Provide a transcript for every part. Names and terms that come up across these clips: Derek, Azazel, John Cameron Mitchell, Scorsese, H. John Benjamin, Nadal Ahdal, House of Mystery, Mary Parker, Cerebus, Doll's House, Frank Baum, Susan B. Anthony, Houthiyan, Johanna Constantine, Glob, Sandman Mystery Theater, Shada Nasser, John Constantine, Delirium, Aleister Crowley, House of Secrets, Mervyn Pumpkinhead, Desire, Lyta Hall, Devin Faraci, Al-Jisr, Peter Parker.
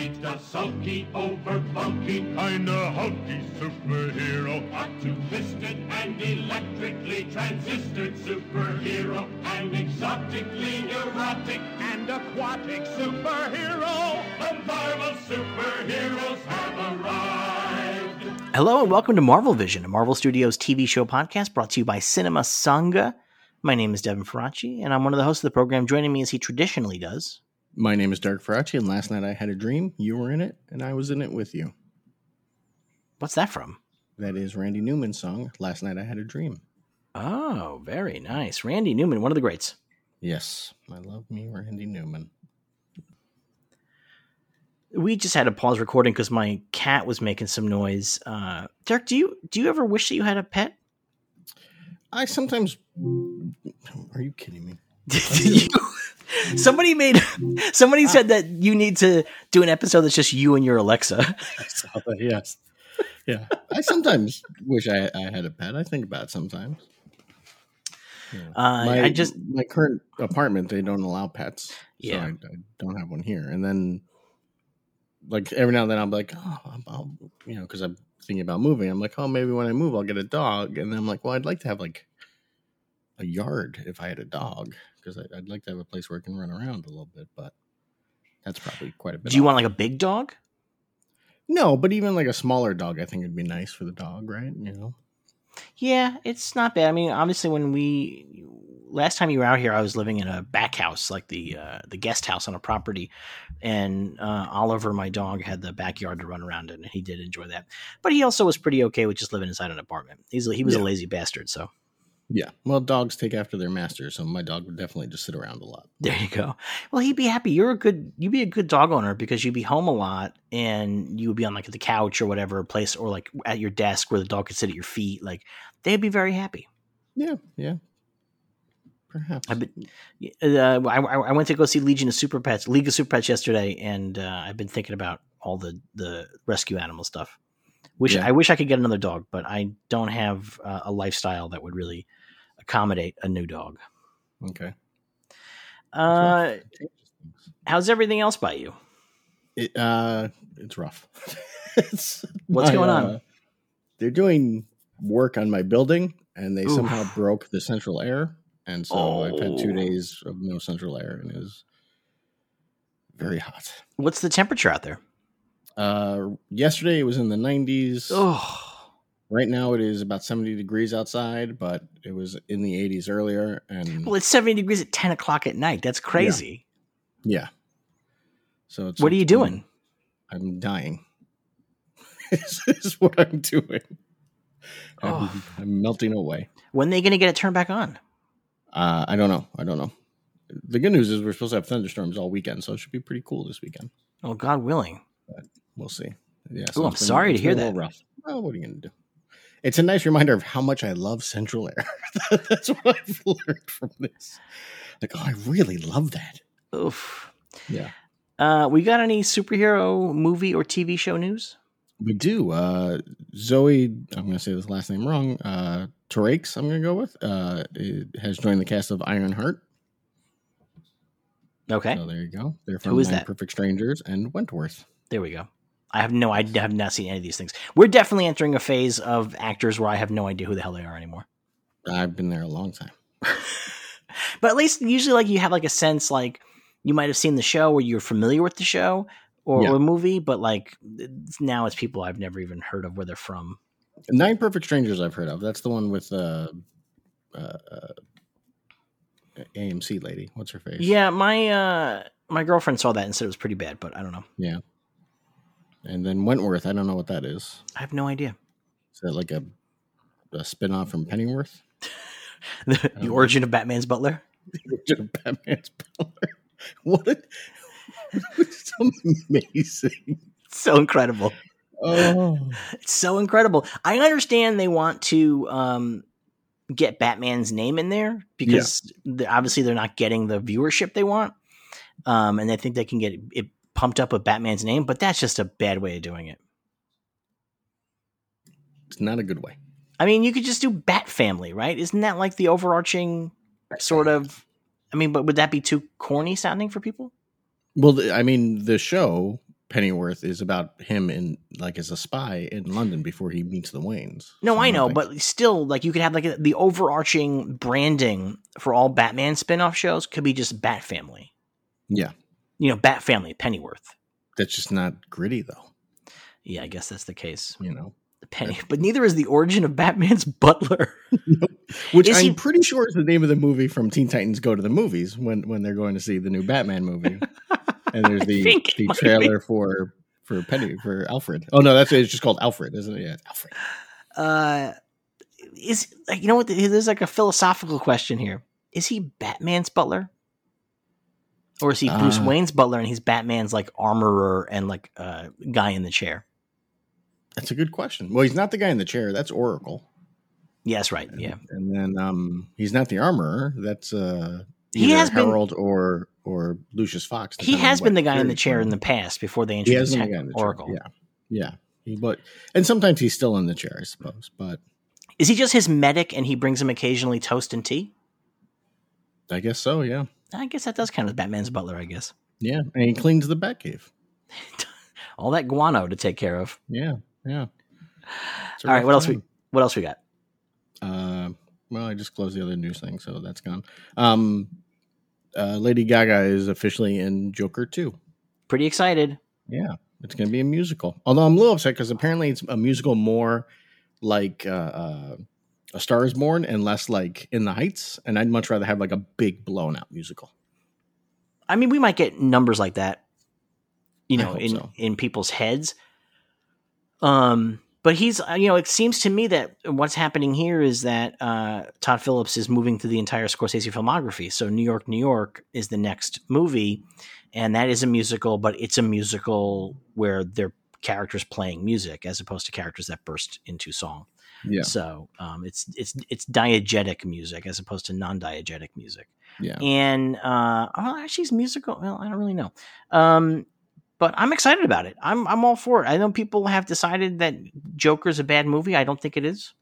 He's a sulky, over-bulky, kinda hulky superhero. Octopusted and electrically transistored superhero. An exotically neurotic and aquatic superhero. The Marvel superheroes have arrived. Hello and welcome to Marvel Vision, a Marvel Studios TV show podcast brought to you by Cinema Sangha. My name is Devin Faraci, and I'm one of the hosts of the program. Joining me as he traditionally does... My name is Derek Faraci, and last night I had a dream. You were in it, and I was in it with you. What's that from? That is Randy Newman's song, Last Night I Had a Dream. Oh, very nice. Randy Newman, one of the greats. Yes, I love me Randy Newman. We just had to pause recording because my cat was making some noise. Derek, do you ever wish that you had a pet? I sometimes... Are you kidding me? Somebody said that you need to do an episode that's just you and your Alexa. Yes. Yeah. I sometimes wish I had a pet. I think about it sometimes. Yeah. My current apartment, they don't allow pets. Yeah. So I don't have one here. And then like every now and then I'm like, I'll, because I'm thinking about moving. I'm like, maybe when I move, I'll get a dog. And then I'm like, well, I'd like to have like a yard if I had a dog. Because I'd like to have a place where I can run around a little bit, but that's probably quite a bit. Do you want like a big dog? No, but even like a smaller dog, I think it'd be nice for the dog, right? Yeah, it's not bad. I mean, obviously, when last time you were out here, I was living in a back house, like the guest house on a property, and Oliver, my dog, had the backyard to run around in, and he did enjoy that. But he also was pretty okay with just living inside an apartment. He was a lazy bastard, so. Yeah, well, dogs take after their masters, so my dog would definitely just sit around a lot. There you go. Well, he'd be happy. You'd be a good dog owner because you'd be home a lot, and you would be on like the couch or whatever place, or like at your desk where the dog could sit at your feet. Like they'd be very happy. Yeah, perhaps. I went to go see League of Super Pets yesterday, and I've been thinking about all the rescue animal stuff. I wish I could get another dog, but I don't have a lifestyle that would really accommodate a new dog. Okay. How's everything else by you? It's rough. What's going on? They're doing work on my building, and they somehow broke the central air, and so I've had 2 days of no central air, and it was very hot. What's the temperature out there? Yesterday it was in the 90s. Right now it is about 70 degrees outside, but it was in the 80s earlier. And well, it's 70 degrees at 10 o'clock at night. That's crazy. Yeah. So it's what are you doing? I'm dying. This is what I'm doing. I'm melting away. When are they going to get it turned back on? I don't know. The good news is we're supposed to have thunderstorms all weekend, so it should be pretty cool this weekend. Oh, God willing. But we'll see. Yeah, I'm sorry to hear that. Rough. Well, what are you going to do? It's a nice reminder of how much I love central air. That's what I've learned from this. Like, I really love that. Oof. Yeah. We got any superhero movie or TV show news? We do. Zoe, I'm going to say this last name wrong. Tarek's, I'm going to go with, has joined the cast of Ironheart. Okay. So there you go. They're from Perfect Strangers and Wentworth. There we go. I have not seen any of these things. We're definitely entering a phase of actors where I have no idea who the hell they are anymore. I've been there a long time. But at least usually like you have like a sense like you might have seen the show or you're familiar with the show or a movie, but like now it's people I've never even heard of where they're from. 9 Perfect Strangers I've heard of. That's the one with AMC lady. What's her face? Yeah, my girlfriend saw that and said it was pretty bad, but I don't know. Yeah. And then Wentworth, I don't know what that is. I have no idea. Is that like a spin-off from Pennyworth? The origin of Batman's butler? The origin of Batman's butler. It's so amazing. So incredible. Oh. It's so incredible. I understand they want to get Batman's name in there because obviously they're not getting the viewership they want. And they think they can get it pumped up with Batman's name, but that's just a bad way of doing it. It's not a good way. I mean, you could just do Bat Family, right? Isn't that like the overarching sort of... I mean, but would that be too corny sounding for people? Well, I mean, the show Pennyworth is about him in like as a spy in London before he meets the Waynes. No, so I know, but still, like you could have like the overarching branding for all Batman spinoff shows could be just Bat Family. Yeah, you know, Bat Family Pennyworth. That's just not gritty, though. Yeah, I guess that's the case. You know, Penny, but neither is the origin of Batman's butler, which I'm pretty sure is the name of the movie from Teen Titans Go to the Movies when they're going to see the new Batman movie. And there's the trailer for Penny for Alfred. Oh no, that's it's just called Alfred, isn't it? Yeah, Alfred. Is like you know what? There's like a philosophical question here. Is he Batman's butler, or is he Bruce Wayne's butler and he's Batman's like armorer and like guy in the chair? That's a good question. Well, he's not the guy in the chair. That's Oracle. Yeah, that's right. Yeah, and then he's not the armorer. That's either Harold or Lucius Fox. He has been the guy in the chair in the past before they introduced Oracle. Yeah. And sometimes he's still in the chair, I suppose. But is he just his medic and he brings him occasionally toast and tea? I guess so, yeah. I guess that does count as Batman's butler, I guess. Yeah, and he cleans the Batcave. All that guano to take care of. Yeah. All right, what else we got? Well, I just closed the other news thing, so that's gone. Lady Gaga is officially in Joker 2. Pretty excited. Yeah, it's going to be a musical. Although I'm a little upset because apparently it's a musical more like A Star is Born and less like In the Heights. And I'd much rather have like a big blown out musical. I mean, we might get numbers like that, you know, in people's heads. But he's, you know, it seems to me that what's happening here is that Todd Phillips is moving through the entire Scorsese filmography. So New York, New York is the next movie, and that is a musical, but it's a musical where their characters playing music as opposed to characters that burst into song. Yeah. So it's diegetic music as opposed to non-diegetic music. Yeah. And actually, it's musical. Well, I don't really know. But I'm excited about it. I'm all for it. I know people have decided that Joker's a bad movie. I don't think it is.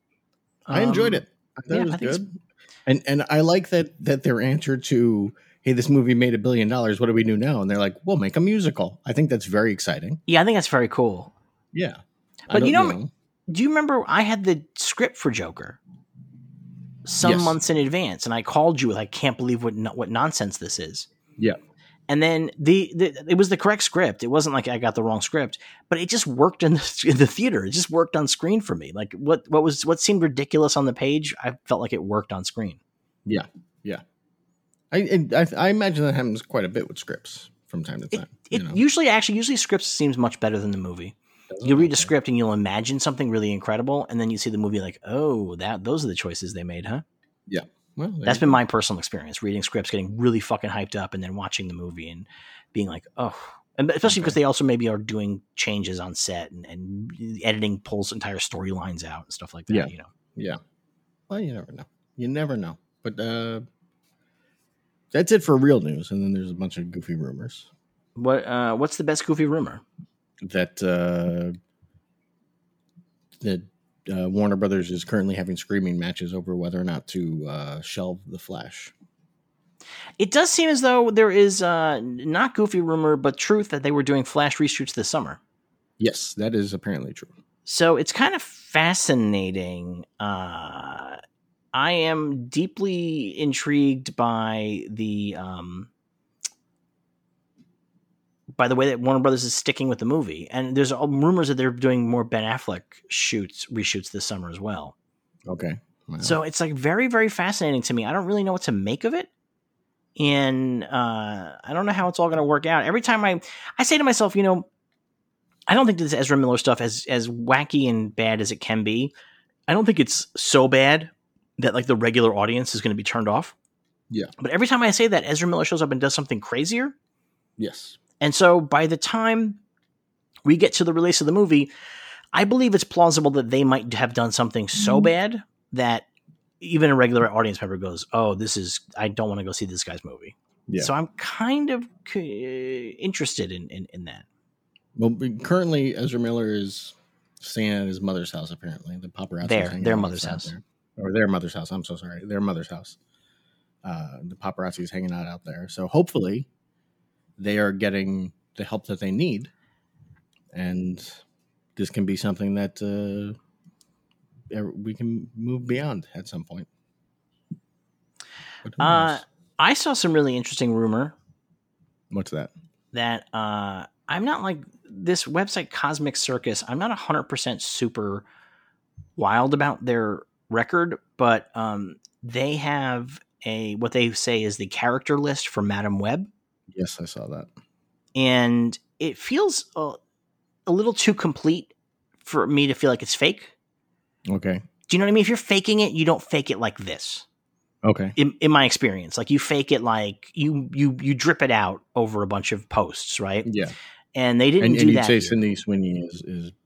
I enjoyed it. I thought it was good. And I like that their answer to, hey, this movie made $1 billion. What do we do now? And they're like, we'll make a musical. I think that's very exciting. Yeah, I think that's very cool. Yeah. But you know, do you remember I had the script for Joker some months in advance, and I called you with, I can't believe what nonsense this is. Yeah. And then it was the correct script. It wasn't like I got the wrong script, but it just worked in the theater. It just worked on screen for me. Like what seemed ridiculous on the page, I felt like it worked on screen. Yeah, yeah. I imagine that happens quite a bit with scripts from time to time. Usually scripts seems much better than the movie. You read a script and you'll imagine something really incredible, and then you see the movie like, oh, those are the choices they made, huh? Yeah. Well, that's been my personal experience, reading scripts, getting really fucking hyped up, and then watching the movie and being like, oh, and especially because they also maybe are doing changes on set and editing pulls entire storylines out and stuff like that. Yeah. You know? Yeah. Well, you never know. But that's it for real news. And then there's a bunch of goofy rumors. What's the best goofy rumor? That Warner Brothers is currently having screaming matches over whether or not to shelve The Flash. It does seem as though there is not goofy rumor, but truth that they were doing Flash reshoots this summer. Yes, that is apparently true. So it's kind of fascinating. I am deeply intrigued by the way that Warner Brothers is sticking with the movie. And there's rumors that they're doing more Ben Affleck reshoots this summer as well. Okay. Wow. So it's like very, very fascinating to me. I don't really know what to make of it. And I don't know how it's all going to work out. Every time I say to myself, you know, I don't think this Ezra Miller stuff as wacky and bad as it can be. I don't think it's so bad that like the regular audience is going to be turned off. Yeah. But every time I say that, Ezra Miller shows up and does something crazier. Yes. And so by the time we get to the release of the movie, I believe it's plausible that they might have done something so bad that even a regular audience member goes, oh, I don't want to go see this guy's movie. Yeah. So I'm kind of interested in that. Well, currently Ezra Miller is staying at his mother's house, apparently. The paparazzi. Their mother's house. Or their mother's house. I'm so sorry. Their mother's house. The paparazzi is hanging out there. So hopefully they are getting the help that they need And this can be something that we can move beyond at some point. I saw some really interesting rumor. What's that? That I'm not like this website Cosmic Circus. I'm not 100% super wild about their record, but they have what they say is the character list for Madame Web. Yes, I saw that. And it feels a little too complete for me to feel like it's fake. Okay. Do you know what I mean? If you're faking it, you don't fake it like this. Okay. In my experience, like you fake it, like you drip it out over a bunch of posts, right? Yeah. And they didn't do that. And you'd say Sydney Sweeney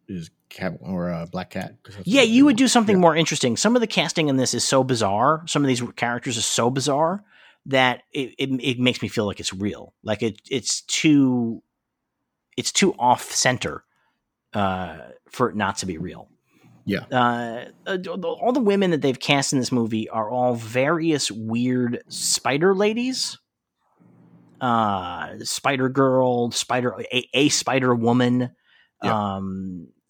is Cat or Black Cat. Yeah, you would do something more interesting. Some of the casting in this is so bizarre. Some of these characters are so bizarre that it makes me feel like it's real. Like it's too off center for it not to be real. Yeah. All the women that they've cast in this movie are all various weird spider ladies. Spider Girl, a Spider Woman. Yeah.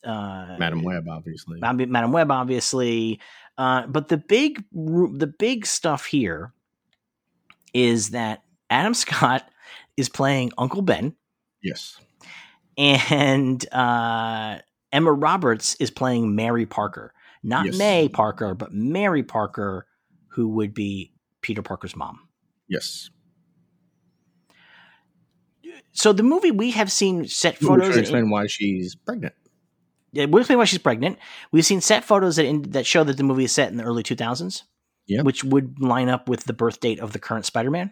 Madame Web, obviously. Madame Web, obviously. But the big stuff here is that Adam Scott is playing Uncle Ben. Yes. And Emma Roberts is playing Mary Parker. Not May Parker, but Mary Parker, who would be Peter Parker's mom. Yes. So the movie we have seen set photos. We'll explain why she's pregnant. Yeah, we'll explain why she's pregnant. We've seen set photos that show that the movie is set in the early 2000s, which would line up with the birth date of the current Spider-Man.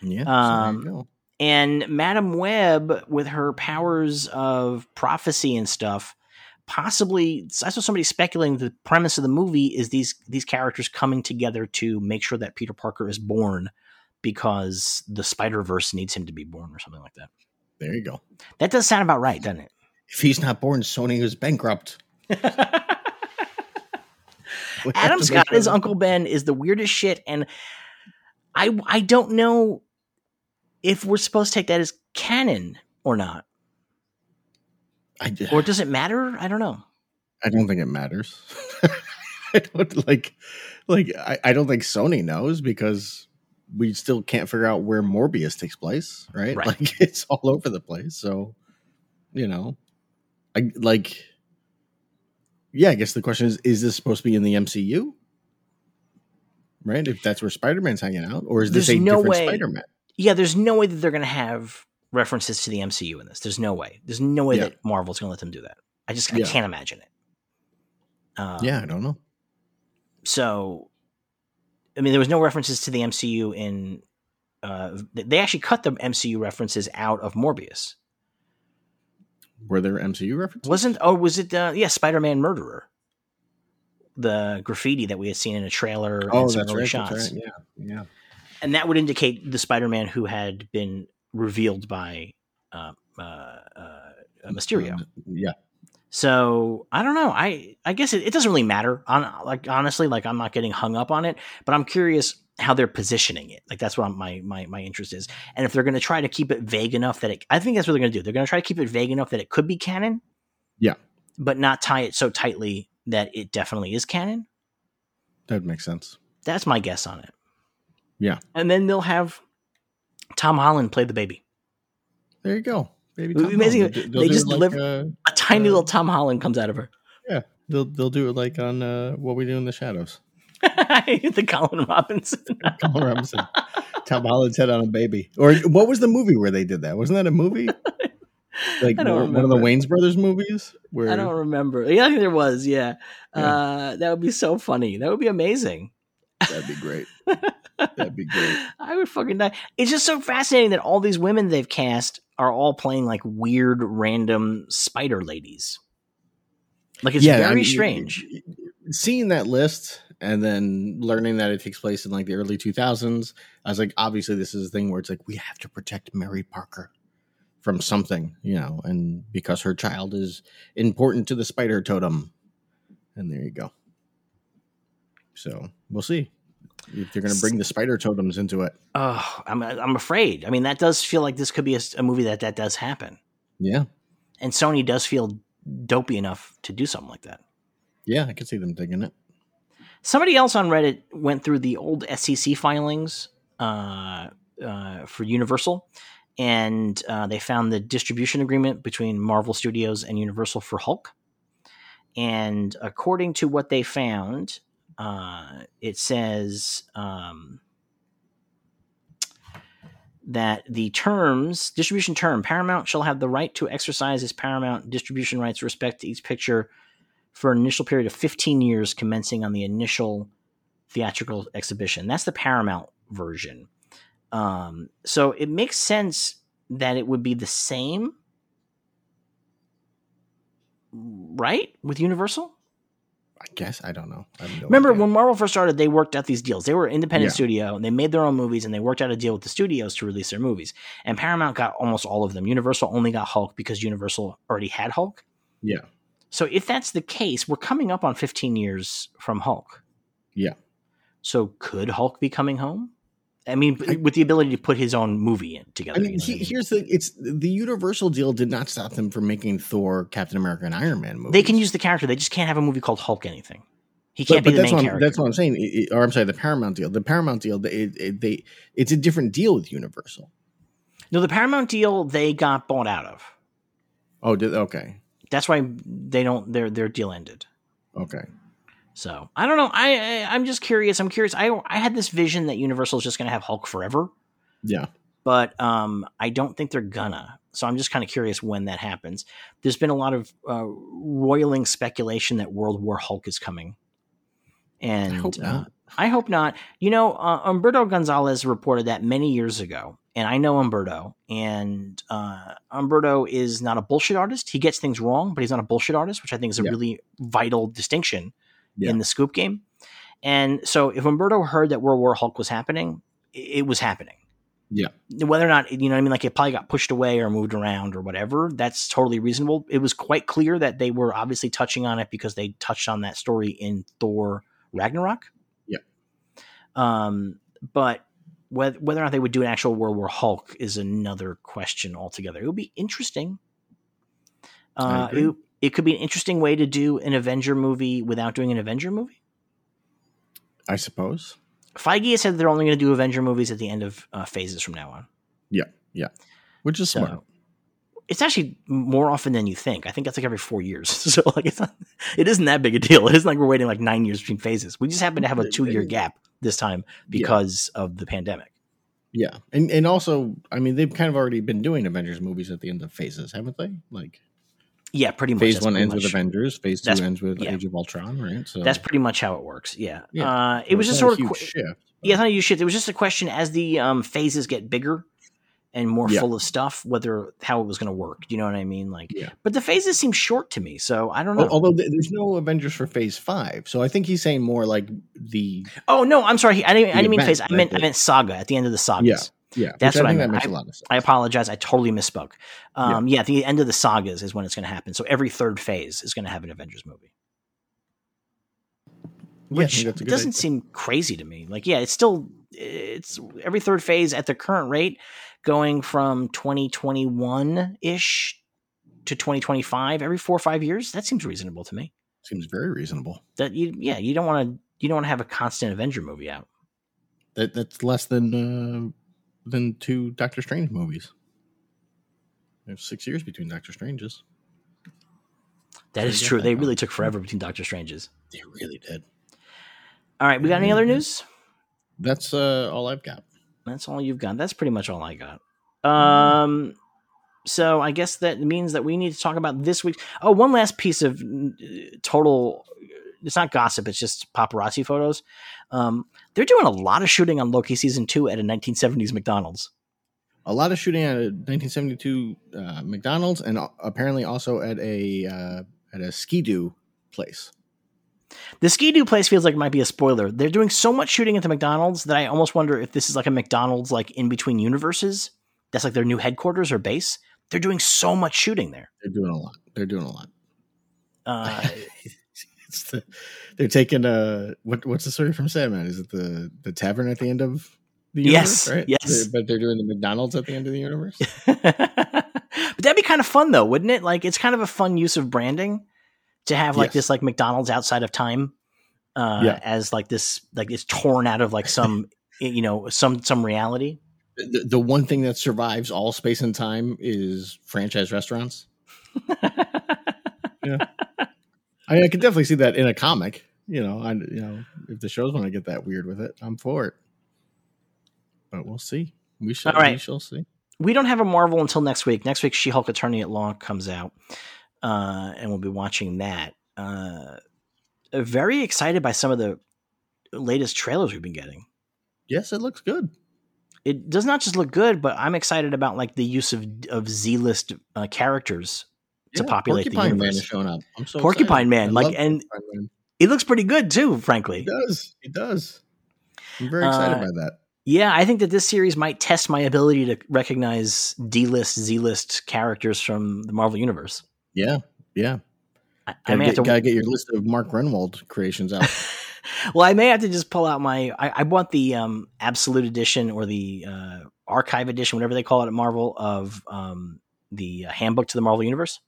Yeah, so there you go. And Madame Web, with her powers of prophecy and stuff, possibly – I saw somebody speculating the premise of the movie is these characters coming together to make sure that Peter Parker is born because the Spider-Verse needs him to be born or something like that. There you go. That does sound about right, doesn't it? If he's not born, Sony is bankrupt. Adam Scott as Uncle Ben is the weirdest shit, and I don't know if we're supposed to take that as canon or not. Or does it matter? I don't know. I don't think it matters. I don't think Sony knows because we still can't figure out where Morbius takes place, right? Like it's all over the place, so you know. I guess the question is this supposed to be in the MCU? Right? If that's where Spider-Man's hanging out, or is this different Spider-Man? Yeah, there's no way that they're going to have references to the MCU in this. There's no way. There's no way that Marvel's going to let them do that. I can't imagine it. I don't know. So, I mean, there was no references to the MCU in... they actually cut the MCU references out of Morbius. Were there MCU references? Was it Spider-Man Murderer? The graffiti that we had seen in a trailer and some early shots. That's right. Yeah. And that would indicate the Spider-Man who had been revealed by Mysterio. Yeah. So I don't know. I guess it doesn't really matter. Honestly, I'm not getting hung up on it, but I'm curious how they're positioning it. Like that's what my interest is. And if they're going to try to keep it vague enough that I think that's what they're going to do. They're going to try to keep it vague enough that it could be canon. Yeah. But not tie it so tightly that it definitely is canon. That makes sense. That's my guess on it. Yeah. And then they'll have Tom Holland play the baby. There you go. Baby Tom Holland. They just deliver a tiny little Tom Holland comes out of her. Yeah. They'll do it like on What We Do in the Shadows. The Colin Robinson. Colin Robinson. Tom Holland's head on a baby. Or what was the movie where they did that? Wasn't that a movie? Like one of the Wayans Brothers movies? I don't remember. Yeah, I think there was, yeah. That would be so funny. That would be amazing. That'd be great. That'd be great. I would fucking die. It's just so fascinating that all these women they've cast are all playing like weird, random spider ladies. Like it's very strange. Seeing that list and then learning that it takes place in like the early 2000s, I was like, obviously this is a thing where it's like, we have to protect Mary Parker from something, you know, and because her child is important to the spider totem. And there you go. So we'll see if they're going to bring the spider totems into it. Oh, I'm afraid. I mean, that does feel like this could be a movie that does happen. Yeah. And Sony does feel dopey enough to do something like that. Yeah, I can see them digging it. Somebody else on Reddit went through the old SEC filings for Universal, and they found the distribution agreement between Marvel Studios and Universal for Hulk. And according to what they found, it says that the terms, distribution term, Paramount shall have the right to exercise its Paramount distribution rights with respect to each picture for an initial period of 15 years commencing on the initial theatrical exhibition. That's the Paramount version. So it makes sense that it would be the same, right? With Universal? I guess. I don't know. Remember, when Marvel first started, they worked out these deals. They were an independent studio, and they made their own movies, and they worked out a deal with the studios to release their movies. And Paramount got almost all of them. Universal only got Hulk because Universal already had Hulk. Yeah. So if that's the case, we're coming up on 15 years from Hulk. Yeah. So could Hulk be coming home? I mean, with the ability to put his own movie in together. I mean, here's the the Universal deal did not stop them from making Thor, Captain America, and Iron Man movies. They can use the character. They just can't have a movie called Hulk anything. He can't be the main character. That's what I'm saying. I'm sorry, the Paramount deal. The Paramount deal, it's a different deal with Universal. No, the Paramount deal, they got bought out of. Oh, okay. That's why they don't. Their deal ended. Okay. So I don't know. I'm just curious. I had this vision that Universal is just going to have Hulk forever. Yeah. But I don't think they're gonna. So I'm just kind of curious when that happens. There's been a lot of roiling speculation that World War Hulk is coming. And I hope not. You know, Humberto Gonzalez reported that many years ago. And I know Humberto, and Humberto is not a bullshit artist. He gets things wrong, but he's not a bullshit artist, which I think is a really vital distinction in the Scoop game. And so if Humberto heard that World War Hulk was happening, it was happening. Yeah. Whether or not, you know what I mean? Like, it probably got pushed away or moved around or whatever. That's totally reasonable. It was quite clear that they were obviously touching on it because they touched on that story in Thor Ragnarok. Yeah. But whether or not they would do an actual World War Hulk is another question altogether. It would be interesting. It could be an interesting way to do an Avenger movie without doing an Avenger movie, I suppose. Feige has said they're only going to do Avenger movies at the end of phases from now on. Yeah, yeah. Which is smart. It's actually more often than you think. I think that's like every 4 years. So like it isn't that big a deal. It isn't like we're waiting like 9 years between phases. We just happen to have a 2 year gap this time because of the pandemic. Yeah. And also, I mean, they've kind of already been doing Avengers movies at the end of phases, haven't they? Like, yeah, pretty much. Phase one ends with Avengers. Phase two ends with Age of Ultron, right? So that's pretty much how it works. Yeah. It was just sort of a huge shift. Yeah, it's not a huge shift. It was just a question as the phases get bigger and more full of stuff, how it was going to work. Do you know what I mean? But the phases seem short to me, so I don't know. Although there's no Avengers for phase 5. So I think he's saying more like the... Oh, no, I'm sorry. I didn't mean phase. I meant saga, at the end of the sagas. Yeah, yeah. That's what I meant. That makes a lot of sense. I apologize. I totally misspoke. At the end of the sagas is when it's going to happen. So every third phase is going to have an Avengers movie. Which doesn't seem crazy to me. Like, yeah, it's every third phase at the current rate, going from 2021-ish to 2025 every 4 or 5 years. That seems reasonable to me. Seems very reasonable. That you don't want to have a constant Avenger movie out. That's less than two Doctor Strange movies. We have 6 years between Doctor Stranges. That is true. They really took forever between Doctor Stranges. They really did. All right, we got any other news? That's all I've got. That's all you've got. That's pretty much all I got. So I guess that means that we need to talk about this week. Oh, one last piece of total. It's not gossip. It's just paparazzi photos. They're doing a lot of shooting on Loki season 2 at a 1970s McDonald's. A lot of shooting at a 1972 McDonald's, and apparently also at a Ski-Doo place. The Ski-Doo place feels like it might be a spoiler. They're doing so much shooting at the McDonald's that I almost wonder if this is like a McDonald's like in between universes. That's like their new headquarters or base. They're doing so much shooting there. They're doing a lot. They're taking what's the story from Sandman? Is it the tavern at the end of the universe? Yes, right? Yes. But they're doing the McDonald's at the end of the universe. But that'd be kind of fun though, wouldn't it? Like, it's kind of a fun use of branding to have like this like McDonald's outside of time as like this, like it's torn out of like some, you know, some reality. The one thing that survives all space and time is franchise restaurants. Yeah. I mean, I could definitely see that in a comic, you know, if the shows want to get that weird with it, I'm for it, but we'll see. We shall see. We don't have a Marvel until next week. Next week, She-Hulk Attorney at Law comes out, and we'll be watching that. Very excited by some of the latest trailers we've been getting. Yes, it looks good. It does not just look good, but I'm excited about like the use of Z-list characters to populate the universe. Porcupine Man is showing up. I'm so Porcupine excited. Man, it looks pretty good too, frankly. It does. I'm very excited by that. Yeah, I think that this series might test my ability to recognize D-list, Z-list characters from the Marvel Universe. Yeah. I may have to get your list of Mark Renwald creations out. Well, I may have to just pull out my – I bought the Absolute Edition or the Archive Edition, whatever they call it at Marvel, of the Handbook to the Marvel Universe.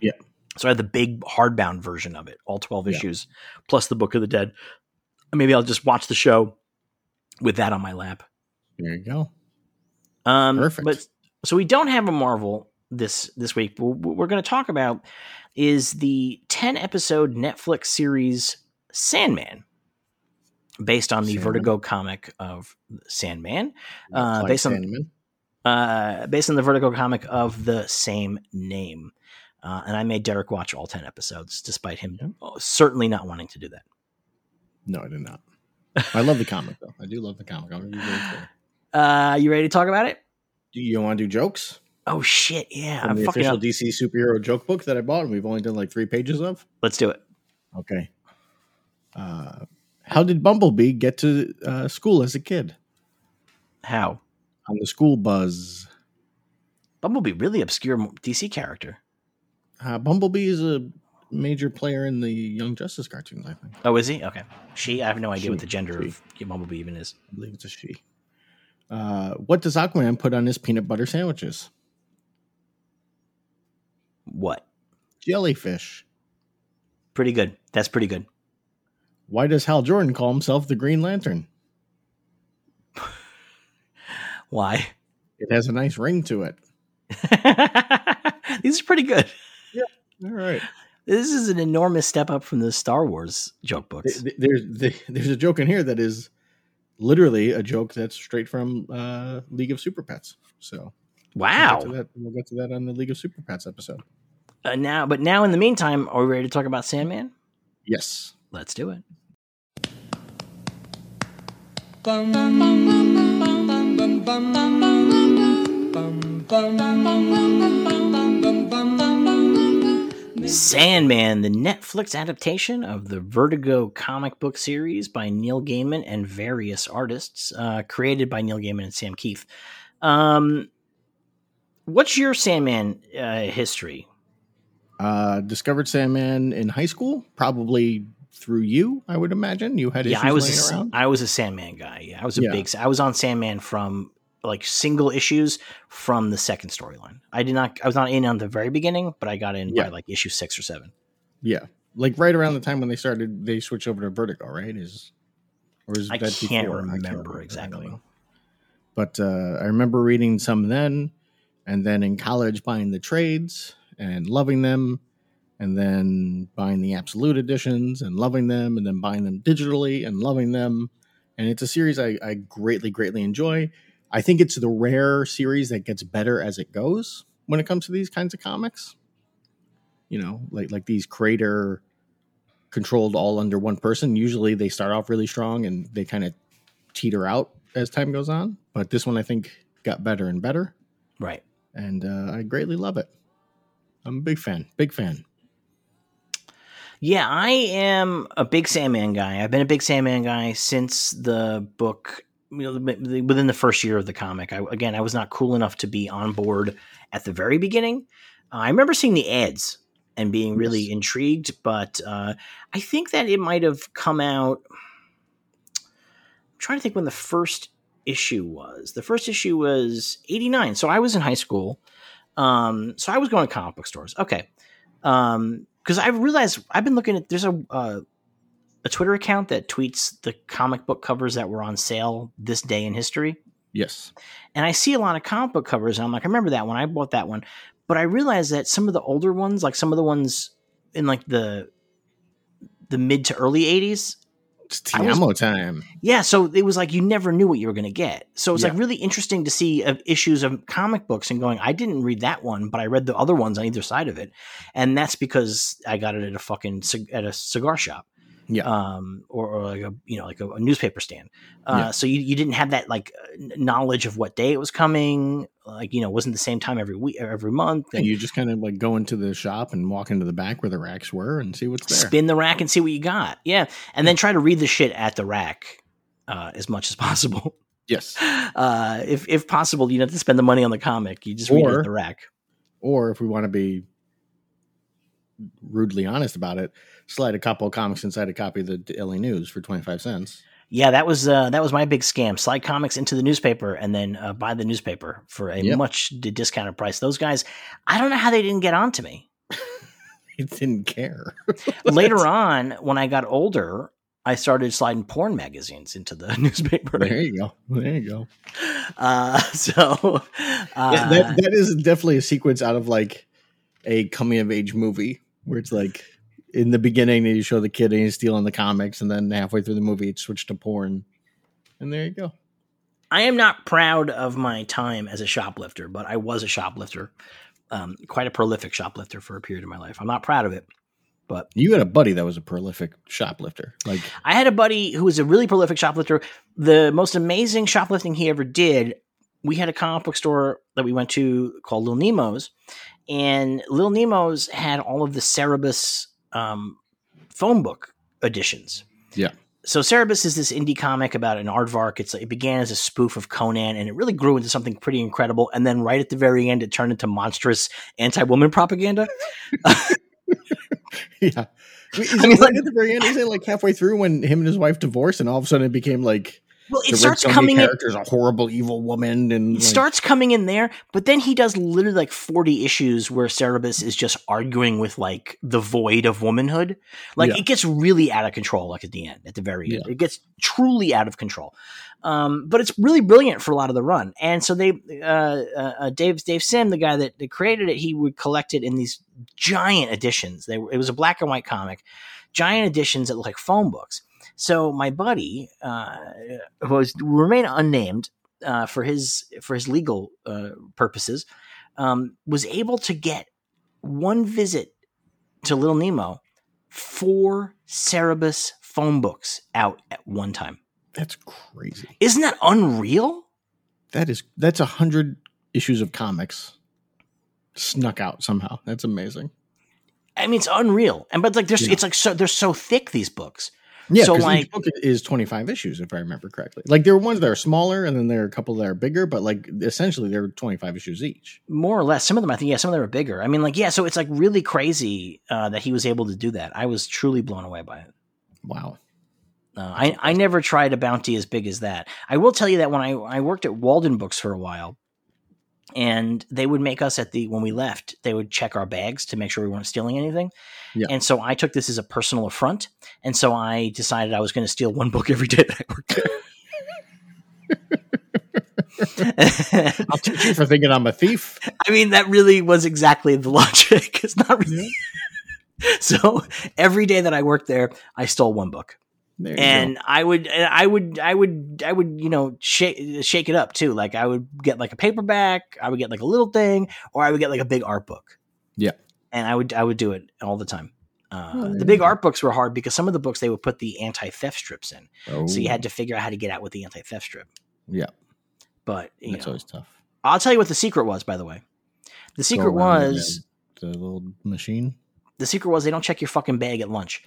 Yeah. So I have the big hardbound version of it, all 12 issues, plus the Book of the Dead. Maybe I'll just watch the show with that on my lap. There you go. Perfect. But so we don't have a Marvel this week. But what we're going to talk about is the 10-episode Netflix series Sandman, based on the Vertigo comic of Sandman. Based on the Vertigo comic of the same name. And I made Derek watch all 10 episodes, despite him certainly not wanting to do that. No, I did not. I love the comic, though. I do love the comic. I'm really cool. You ready to talk about it? Do you want to do jokes? Oh, shit, yeah. From the official DC superhero joke book that I bought, and we've only done like 3 pages of? Let's do it. Okay. How did Bumblebee get to school as a kid? How? On the school buzz. Bumblebee, really obscure DC character. Bumblebee is a major player in the Young Justice cartoons, I think. Oh, is he? Okay. She? I have no idea what the gender of Bumblebee even is. I believe it's a she. What does Aquaman put on his peanut butter sandwiches? What? Jellyfish. Pretty good. That's pretty good. Why does Hal Jordan call himself the Green Lantern? Why? It has a nice ring to it. These are pretty good. Yeah. All right. This is an enormous step up from the Star Wars joke books. There's a joke in here that is literally a joke that's straight from League of Super Pets. So wow. We'll get to that on the League of Super Pets episode. Now in the meantime, are we ready to talk about Sandman? Yes. Let's do it. Sandman, the Netflix adaptation of the Vertigo comic book series by Neil Gaiman and various artists, created by Neil Gaiman and Sam Keith. What's your Sandman history? Discovered Sandman in high school, probably through you, I would imagine. You had issues laying around. I was a Sandman guy. Yeah, I was on Sandman from like single issues from the second storyline. I was not in on the very beginning, but I got in by like issue 6 or 7. Yeah, like right around the time when they switched over to Vertigo, right? I can't remember exactly. But I remember reading some then, and then in college buying the trades and loving them. And then buying the Absolute Editions and loving them, and then buying them digitally and loving them. And it's a series I greatly, greatly enjoy. I think it's the rare series that gets better as it goes when it comes to these kinds of comics. You know, like these creator controlled all under one person. Usually they start off really strong and they kind of teeter out as time goes on. But this one, I think, got better and better. Right. And I greatly love it. I'm a big fan. Yeah, I am a big Sandman guy. I've been a big Sandman guy since the book, within the first year of the comic. I was not cool enough to be on board at the very beginning. I remember seeing the ads and being really intrigued, but I think that it might have come out. I'm trying to think when the first issue was. The first issue was 89, so I was in high school. So I was going to comic book stores. Okay. Because I realized I've been looking at, there's a Twitter account that tweets the comic book covers that were on sale this day in history. Yes. And I see a lot of comic book covers, and I'm like, I remember that one. I bought that one. But I realized that some of the older ones, like some of the ones in like the mid to early 80s. It's Tiamo time. Yeah. So it was like you never knew what you were going to get. So it's like really interesting to see issues of comic books and going, I didn't read that one, but I read the other ones on either side of it. And that's because I got it at a fucking at a cigar shop. Yeah. Or like a, you know, like a newspaper stand. So you didn't have that like knowledge of what day it was coming. Like, you know, it wasn't the same time every week or every month. And you just kind of like go into the shop and walk into the back where the racks were and see what's there. Spin the rack and see what you got. Yeah. And then try to read the shit at the rack as much as possible. Yes. If possible, you don't have to spend the money on the comic. You just read it at the rack. Or if we want to be rudely honest about it, slide a couple of comics inside a copy of the LA News for 25 cents. Yeah, that was my big scam. Slide comics into the newspaper and then buy the newspaper for a much discounted price. Those guys, I don't know how they didn't get on to me. They didn't care. Later on, when I got older, I started sliding porn magazines into the newspaper. There you go. So that is definitely a sequence out of like a coming of age movie where it's like in the beginning you show the kid and he's stealing the comics, and then halfway through the movie it switched to porn, and there you go. I am not proud of my time as a shoplifter, but I was a shoplifter, quite a prolific shoplifter for a period of my life. I'm not proud of it, but you had a buddy that was a prolific shoplifter. Like I had a buddy who was a really prolific shoplifter. The most amazing shoplifting he ever did, we had a comic book store that we went to called Little Nemo's, and Little Nemo's had all of the Cerebus phone book editions. Yeah. So Cerebus is this indie comic about an aardvark. It began as a spoof of Conan, and it really grew into something pretty incredible. And then right at the very end, it turned into monstrous anti-woman propaganda. Yeah. I mean, at the very end, isn't it like halfway through when him and his wife divorced, and all of a sudden it became like... Well, it starts coming in. Character's a horrible, evil woman, and it starts coming in there. But then he does literally like 40 issues where Cerebus is just arguing with like the void of womanhood. Like it gets really out of control. Like at the end, at the very end, it gets truly out of control. But it's really brilliant for a lot of the run. And so they, Dave Sim, the guy that created it, he would collect it in these giant editions. It was a black and white comic, giant editions that look like phone books. So my buddy, who was remain unnamed for his legal purposes, was able to get one visit to Little Nemo, 4 Cerebus phone books out at one time. That's crazy. Isn't that unreal? That's 100 issues of comics snuck out somehow. That's amazing. I mean, it's unreal, but like it's like so they're so thick, these books. Yeah, so like each book is 25 issues, if I remember correctly. Like there are ones that are smaller, and then there are a couple that are bigger, but like essentially they're 25 issues each, more or less. Some of them, I think, some of them are bigger. I mean, like so it's like really crazy that he was able to do that. I was truly blown away by it. Wow. I never tried a bounty as big as that. I will tell you that when I worked at Walden Books for a while, and they would make us when we left, they would check our bags to make sure we weren't stealing anything. Yeah. And so I took this as a personal affront. And so I decided I was going to steal one book every day that I worked there. I'll teach you for thinking I'm a thief. I mean, that really was exactly the logic. It's not really. So every day that I worked there, I stole one book. And I would, you know, shake it up too. Like I would get like a paperback, I would get like a little thing, or I would get like a big art book. Yeah. And I would do it all the time. The big art books were hard because some of the books they would put the anti-theft strips in. Oh. So you had to figure out how to get out with the anti-theft strip. Yeah. But that's always tough. I'll tell you what the secret was, by the way. The secret was the little machine. The secret was they don't check your fucking bag at lunch.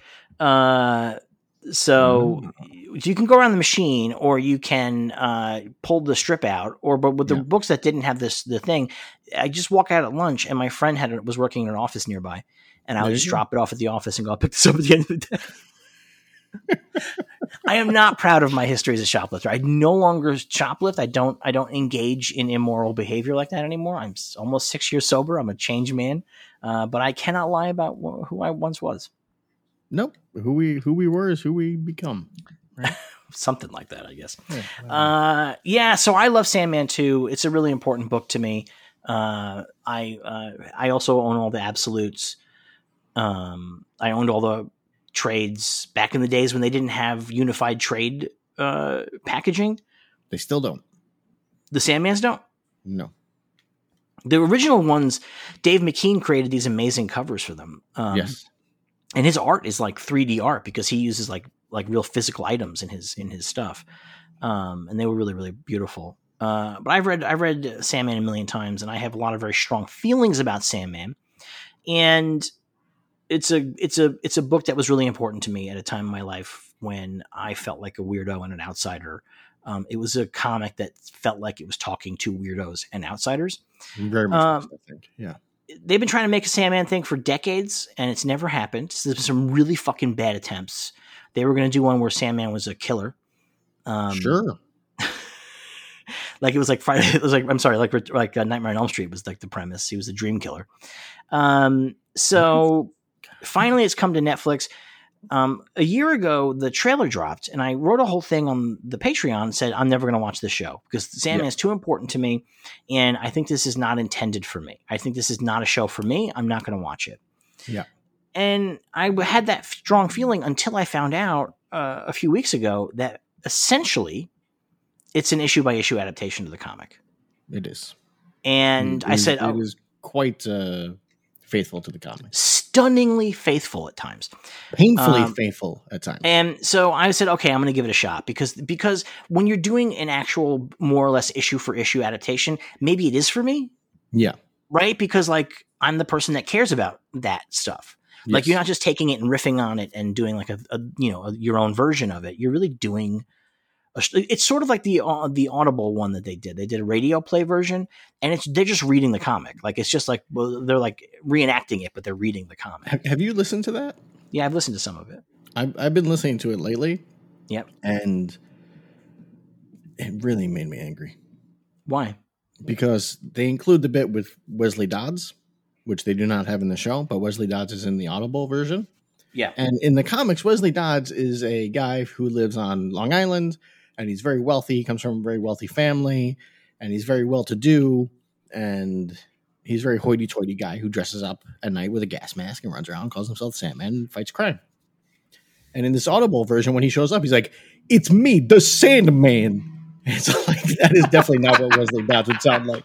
So you can go around the machine, or you can pull the strip out, but with the books that didn't have the thing, I just walk out at lunch, and my friend was working in an office nearby, and I would just drop it off at the office and go, I'll pick this up at the end of the day. I am not proud of my history as a shoplifter. I no longer shoplift. I don't engage in immoral behavior like that anymore. I'm almost 6 years sober. I'm a changed man, but I cannot lie about who I once was. Nope. Who we were is who we become. Right? Something like that, I guess. Yeah. So I love Sandman too. It's a really important book to me. I also own all the absolutes. I owned all the trades back in the days when they didn't have unified trade packaging. They still don't. The Sandmans don't? No. The original ones, Dave McKean created these amazing covers for them. Yes. And his art is like 3D art because he uses like real physical items in his stuff. And they were really, really beautiful. But I've read Sandman a million times, and I have a lot of very strong feelings about Sandman. And it's a book that was really important to me at a time in my life when I felt like a weirdo and an outsider. It was a comic that felt like it was talking to weirdos and outsiders. Very much, I think. Yeah. They've been trying to make a Sandman thing for decades, and it's never happened. So there's been some really fucking bad attempts. They were going to do one where Sandman was a killer. Sure. Like it was like Friday. It was like, I'm sorry, like Nightmare on Elm Street was like the premise. He was the dream killer. So finally, it's come to Netflix. A year ago, the trailer dropped, and I wrote a whole thing on the Patreon and said, I'm never going to watch this show because Sandman is too important to me. And I think this is not intended for me. I think this is not a show for me. I'm not going to watch it. Yeah. And I had that strong feeling until I found out a few weeks ago that essentially it's an issue by issue adaptation of the comic. It is. And I said, it is quite faithful to the comic. Stunningly faithful at times. Painfully faithful at times. And so I said, okay, I'm going to give it a shot because when you're doing an actual more or less issue for issue adaptation, maybe it is for me. Yeah. Right? Because like I'm the person that cares about that stuff. Yes. Like you're not just taking it and riffing on it and doing like your own version of it. You're really doing it's sort of like the Audible one that they did. They did a radio play version, and they're just reading the comic. Like it's just like they're like reenacting it, but they're reading the comic. Have you listened to that? Yeah, I've listened to some of it. I've been listening to it lately. Yep, and it really made me angry. Why? Because they include the bit with Wesley Dodds, which they do not have in the show, but Wesley Dodds is in the Audible version. Yeah, and in the comics, Wesley Dodds is a guy who lives on Long Island. And he's very wealthy. He comes from a very wealthy family, and he's very well-to-do. And he's a very hoity-toity guy who dresses up at night with a gas mask and runs around, calls himself Sandman, and fights crime. And in this Audible version, when he shows up, he's like, "It's me, the Sandman." And so, like, that is definitely not what Wesley Dodds would sound like.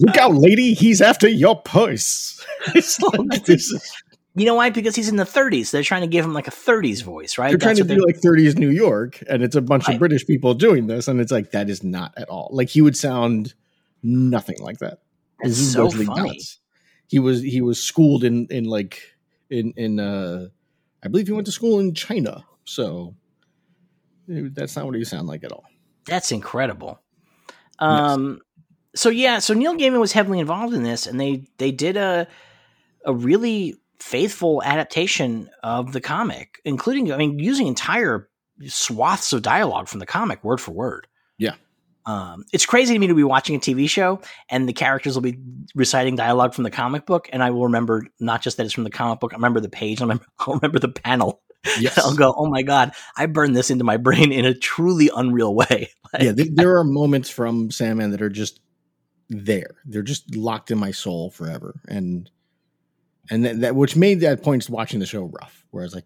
"Look out, lady! He's after your purse." It's like, this is. You know why? Because he's in the 30s. They're trying to give him like a 30s voice, right? They're trying to do like 30s New York, and it's a bunch of British people doing this, and it's like, that is not at all. Like, he would sound nothing like that. That's so funny. He was schooled in I believe he went to school in China. So that's not what he sound like at all. That's incredible. So Neil Gaiman was heavily involved in this, and they did a really faithful adaptation of the comic, including, I mean, using entire swaths of dialogue from the comic word for word. Yeah. It's crazy to me to be watching a TV show and the characters will be reciting dialogue from the comic book. And I will remember not just that it's from the comic book. I remember the page. I'll remember the panel. Yes. I'll go, "Oh my God, I burned this into my brain in a truly unreal way." Like, yeah. There are moments from Sandman that are just there. They're just locked in my soul forever. And that which made that point watching the show rough, where I was like,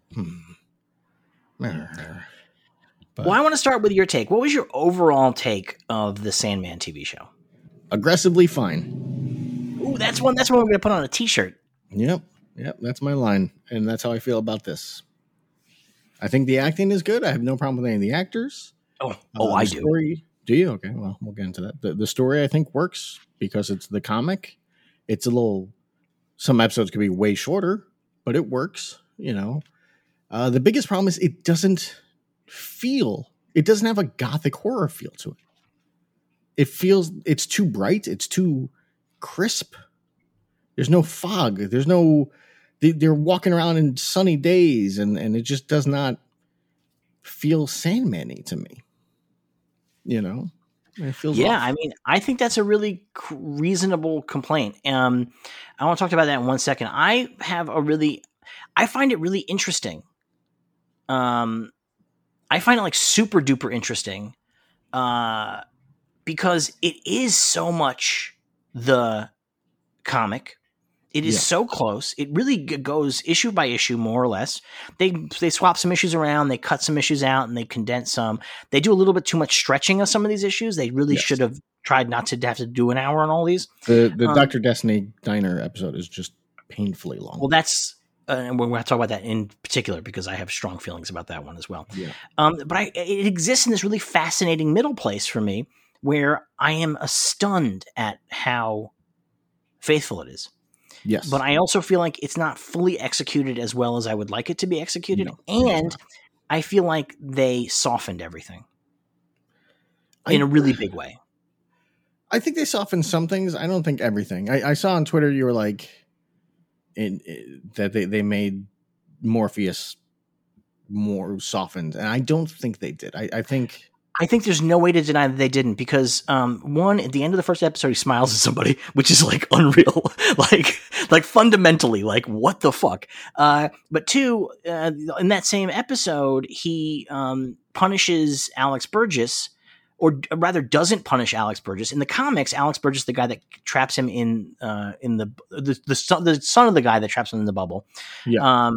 But, well, I want to start with your take. What was your overall take of the Sandman TV show? Aggressively fine. Ooh, that's one we're going to put on a t-shirt. Yep. That's my line. And that's how I feel about this. I think the acting is good. I have no problem with any of the actors. I do. Story, do you? Okay, well, we'll get into that. The story, I think, works because it's the comic. It's a little... Some episodes could be way shorter, but it works, you know. The biggest problem is it doesn't have a gothic horror feel to it. It's too bright. It's too crisp. There's no fog. There's no they're walking around in sunny days, and it just does not feel Sandman-y to me. You know? It feels off. I mean, I think that's a really reasonable complaint. I want to talk about that in 1 second. I find it really interesting. I find it like super duper interesting because it is so much the comic. It is so close. It really goes issue by issue, more or less. They swap some issues around, they cut some issues out, and they condense some. They do a little bit too much stretching of some of these issues. They really should have tried not to have to do an hour on all these. The Dr. Destiny Diner episode is just painfully long. Well, that's and we're going to talk about that in particular because I have strong feelings about that one as well. Yeah. But it exists in this really fascinating middle place for me where I am stunned at how faithful it is. Yes. But I also feel like it's not fully executed as well as I would like it to be executed. No, and I feel like they softened everything in a really big way. I think they softened some things. I don't think everything. I saw on Twitter you were like that they made Morpheus more softened. And I don't think they did. I think there's no way to deny that they didn't because one, at the end of the first episode, he smiles at somebody, which is like unreal, like fundamentally, like what the fuck? But two, in that same episode, he punishes Alex Burgess, or rather doesn't punish Alex Burgess. In the comics, Alex Burgess, the guy that traps him in the son of the guy that traps him in the bubble. Yeah.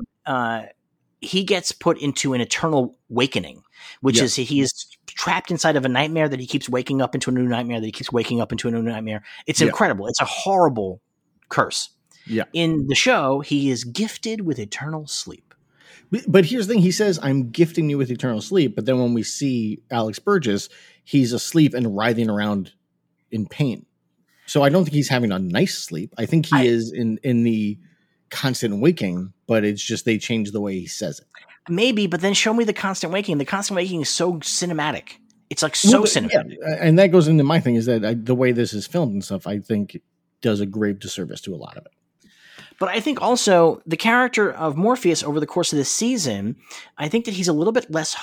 He gets put into an eternal awakening, which is he is trapped inside of a nightmare that he keeps waking up into a new nightmare that he keeps waking up into a new nightmare. It's incredible. It's a horrible curse. Yeah. In the show, he is gifted with eternal sleep. But here's the thing. He says, I'm gifting you with eternal sleep. But then when we see Alex Burgess, he's asleep and writhing around in pain. So I don't think he's having a nice sleep. I think he is in the constant waking, but it's just they change the way he says it. Maybe, but then show me the constant waking. The constant waking is so cinematic. It's like cinematic. Yeah. And that goes into my thing is that the way this is filmed and stuff, I think does a grave disservice to a lot of it. But I think also the character of Morpheus over the course of this season, I think that he's a little bit less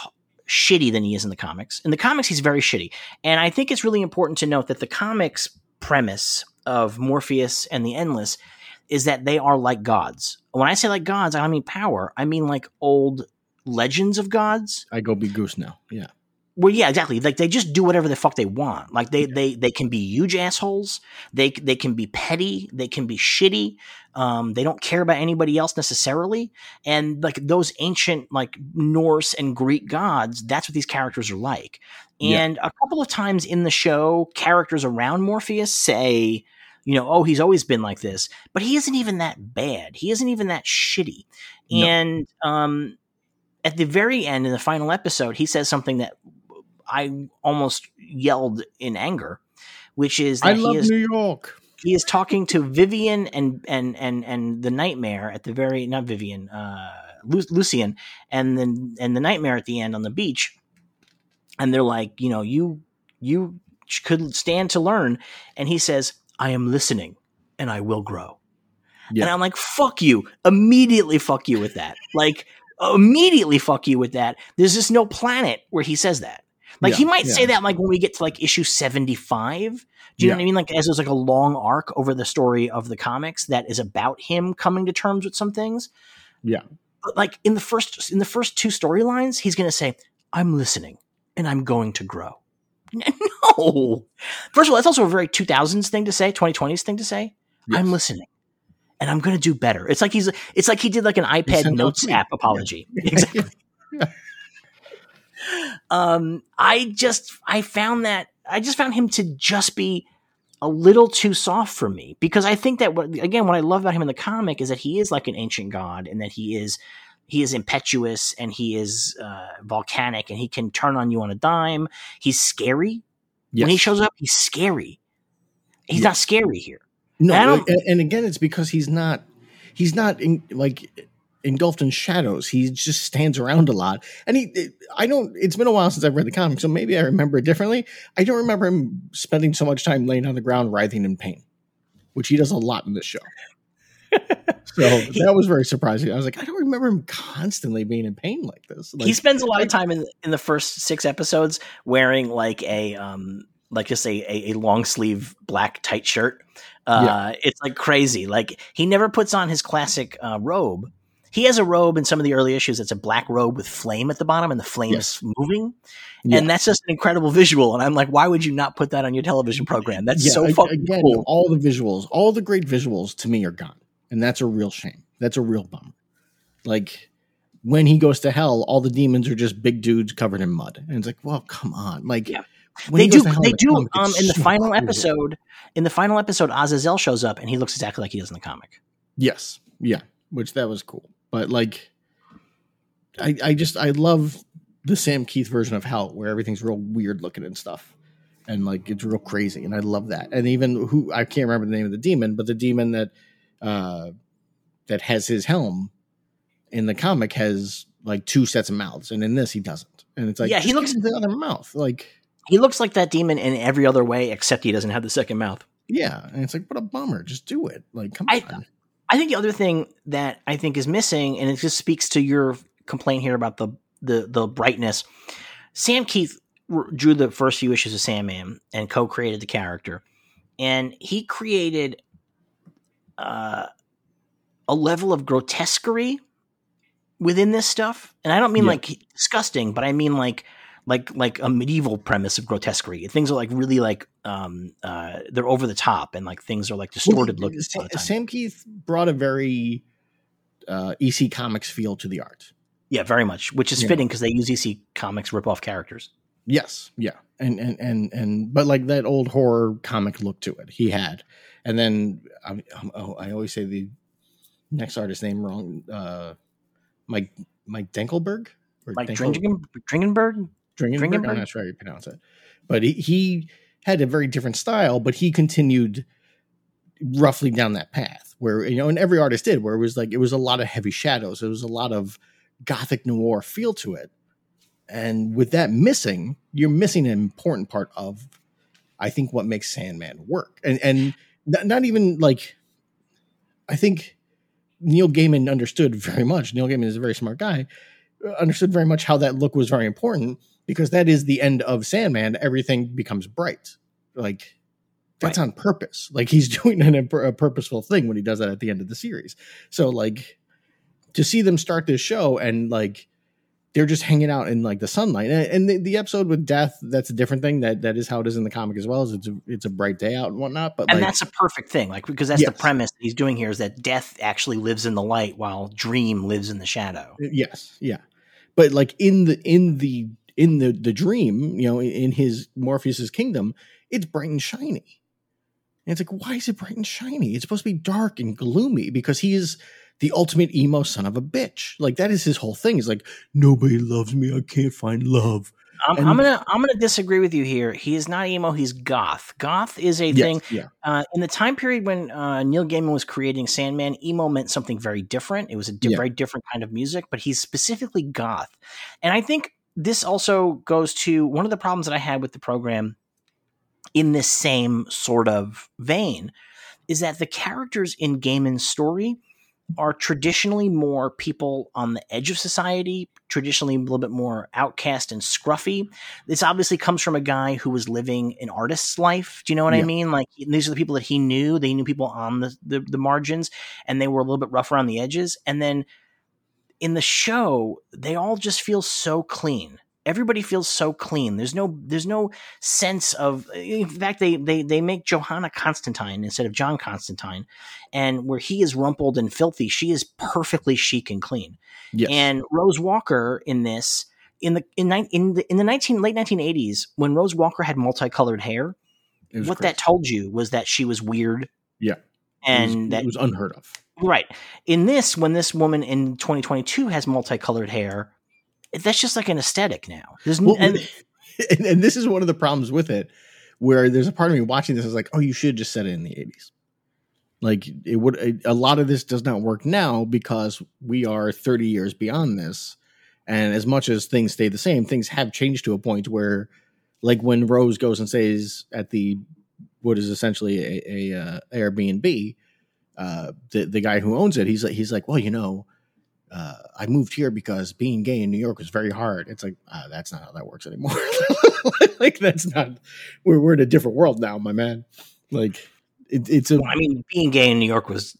shitty than he is in the comics. In the comics, he's very shitty. And I think it's really important to note that the comics premise of Morpheus and the Endless is that they are like gods. When I say like gods, I don't mean power. I mean like old legends of gods. I go be goose now. Yeah. Well, yeah, exactly. Like they just do whatever the fuck they want. Like they can be huge assholes. They can be petty. They can be shitty. They don't care about anybody else necessarily. And like those ancient like Norse and Greek gods, that's what these characters are like. And a couple of times in the show, characters around Morpheus say, you know, oh, he's always been like this, but he isn't even that bad. He isn't even that shitty. No. And at the very end, in the final episode, he says something that I almost yelled in anger, which is that New York. He is talking to Vivian and the Nightmare at the very not Vivian, Lucien, and the Nightmare at the end on the beach, and they're like, you know, you could stand to learn, and he says, I am listening and I will grow. Yeah. And I'm like, fuck you. Immediately fuck you with that. Like immediately fuck you with that. There's just no planet where he says that. Like he might say that like when we get to like issue 75. Do you know what I mean? Like as there's like a long arc over the story of the comics that is about him coming to terms with some things. Yeah. But like in the first two storylines, he's going to say, I'm listening and I'm going to grow. No. First of all, that's also a very 2000s thing to say, 2020s thing to say. Yes. I'm listening and I'm going to do better. It's like he did like an iPad notes app apology. Yeah. Exactly. Yeah. I found him to just be a little too soft for me because I think that what I love about him in the comic is that he is like an ancient god and that he is impetuous and he is volcanic and he can turn on you on a dime. He's scary. Yes. When he shows up, he's scary. He's not scary here. No. And again, it's because he's not engulfed in shadows. He just stands around a lot. And it's been a while since I've read the comic, so maybe I remember it differently. I don't remember him spending so much time laying on the ground, writhing in pain, which he does a lot in this show. So that was very surprising. I was like, I don't remember him constantly being in pain like this. Like, he spends a lot of time in the first 6 episodes wearing like just a long sleeve black tight shirt. It's like crazy. Like he never puts on his classic robe. He has a robe in some of the early issues. It's a black robe with flame at the bottom, and the flame is moving. Yeah. And that's just an incredible visual. And I'm like, why would you not put that on your television program? That's so fucking cool. All the visuals, all the great visuals to me are gone. And that's a real shame. That's a real bummer. Like when he goes to hell, all the demons are just big dudes covered in mud. And it's like, well, come on. Like in the final episode, Azazel shows up and he looks exactly like he does in the comic. Yes. Yeah. Which that was cool. But like, I love the Sam Keith version of hell where everything's real weird looking and stuff. And like, it's real crazy. And I love that. And even I can't remember the name of the demon, but the demon that has his helm in the comic has like 2 sets of mouths. And in this, he doesn't. And it's like, yeah, he looks in the other mouth. Like he looks like that demon in every other way, except he doesn't have the second mouth. Yeah. And it's like, what a bummer. Just do it. Like, come on. I think the other thing that I think is missing, and it just speaks to your complaint here about the brightness. Sam Keith drew the first few issues of Sandman and co-created the character. And he created a level of grotesquerie within this stuff. And I don't mean like disgusting, but I mean like a medieval premise of grotesquerie. Things are like really like they're over the top and like things are like distorted looking. Sam Keith brought a very EC Comics feel to the art. Yeah, very much, which is fitting because they use EC Comics ripoff characters. Yes, yeah, and but like that old horror comic look to it he had, and then I always say the next artist's name wrong. Mike Dringenberg. Mike Dringenberg. Dringenberg? I'm not sure how you pronounce it, but he had a very different style, but he continued roughly down that path where, you know, and every artist did, where it was like, it was a lot of heavy shadows. It was a lot of gothic noir feel to it. And with that missing, you're missing an important part of, I think, what makes Sandman work. And not even like, I think Neil Gaiman understood very much. Neil Gaiman is a very smart guy. Understood very much how that look was very important because that is the end of Sandman. Everything becomes bright. Like that's on purpose. Like he's doing a purposeful thing when he does that at the end of the series. So like to see them start this show and like, they're just hanging out in like the sunlight and the episode with Death. That's a different thing. That is how it is in the comic as well. As it's a bright day out and whatnot, but and like, that's a perfect thing. Like, because that's the premise that he's doing here is that Death actually lives in the light while Dream lives in the shadow. Yes. Yeah. But like in the dream, you know, in his Morpheus's kingdom, it's bright and shiny. And it's like, why is it bright and shiny? It's supposed to be dark and gloomy because he is the ultimate emo son of a bitch. Like that is his whole thing. He's like, nobody loves me. I can't find love. I'm gonna disagree with you here. He is not emo. He's goth. Goth is a thing. Yeah. In the time period when Neil Gaiman was creating Sandman, emo meant something very different. It was a very different kind of music. But he's specifically goth, and I think this also goes to one of the problems that I had with the program. In this same sort of vein, is that the characters in Gaiman's story are traditionally more people on the edge of society, traditionally a little bit more outcast and scruffy. This obviously comes from a guy who was living an artist's life. Do you know what I mean? Like these are the people that he knew. They knew people on the margins, and they were a little bit rough around the edges. And then in the show, they all just feel so clean. Everybody feels so clean. There's no sense of, in fact, they make Johanna Constantine instead of John Constantine, and where he is rumpled and filthy, she is perfectly chic and clean. Yes. And Rose Walker in this in the late 1980s when Rose Walker had multicolored hair, what crazy. That told you was that she was weird. Yeah. And it was unheard of. Right. In this, when this woman in 2022 has multicolored hair, that's just like an aesthetic now. And this is one of the problems with it, where there's a part of me watching this is like, oh, you should just set it in the 80s. Like it would. A lot of this does not work now because we are 30 years beyond this. And as much as things stay the same, things have changed to a point where, like when Rose goes and stays at what is essentially a Airbnb the guy who owns it, he's like, well, you know, I moved here because being gay in New York was very hard. It's like, that's not how that works anymore. Like, that's not, we're in a different world now, my man. Like I mean, being gay in New York was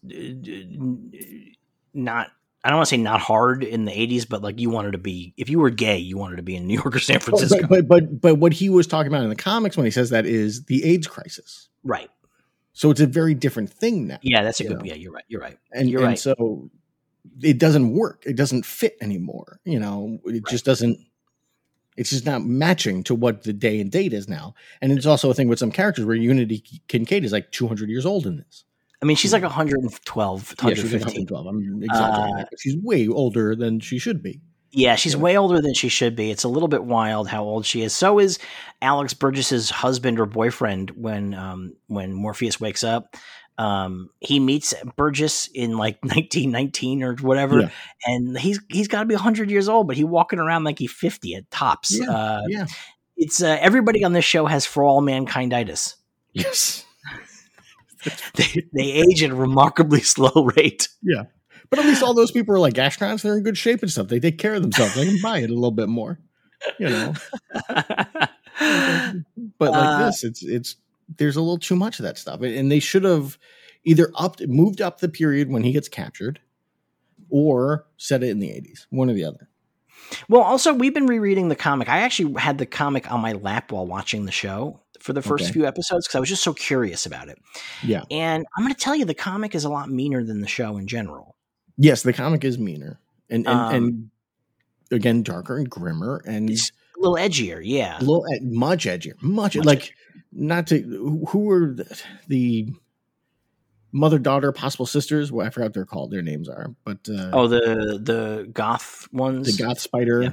not, I don't want to say not hard in the 80s, but like, you wanted to be, if you were gay, you wanted to be in New York or San Francisco. But what he was talking about in the comics when he says that is the AIDS crisis. Right. So it's a very different thing now. Yeah, that's a good, yeah, you're right. You're right. And so it doesn't work. It doesn't fit anymore. You know, it just doesn't, it's just not matching to what the day and date is now. And it's also a thing with some characters where Unity Kincaid is like 200 years old in this. I mean, she's like 112, 115. Yeah, I'm exaggerating. She's way older than she should be. Yeah, she's way older than she should be. It's a little bit wild how old she is. So is Alex Burgess's husband or boyfriend when Morpheus wakes up. He meets Burgess in like 1919 or whatever, and he's got to be 100 years old, but he's walking around like he's 50 at tops. Yeah, It's everybody on this show has for all mankinditis. Yes. They age at a remarkably slow rate. Yeah. But at least all those people are like astronauts. They're in good shape and stuff. They take care of themselves. They can buy it a little bit more, you know. But like this, it's there's a little too much of that stuff. And they should have either moved up the period when he gets captured or set it in the 80s, one or the other. Well, also, we've been rereading the comic. I actually had the comic on my lap while watching the show for the first few episodes because I was just so curious about it. Yeah. And I'm going to tell you, the comic is a lot meaner than the show in general. Yes, the comic is meaner and again, darker and grimmer and it's a little edgier. Yeah, a little much edgier. Much like edgier. Not to who were the mother, daughter, possible sisters. Well, I forgot what they're called. Their names are, but the goth ones, the goth spider. Yeah.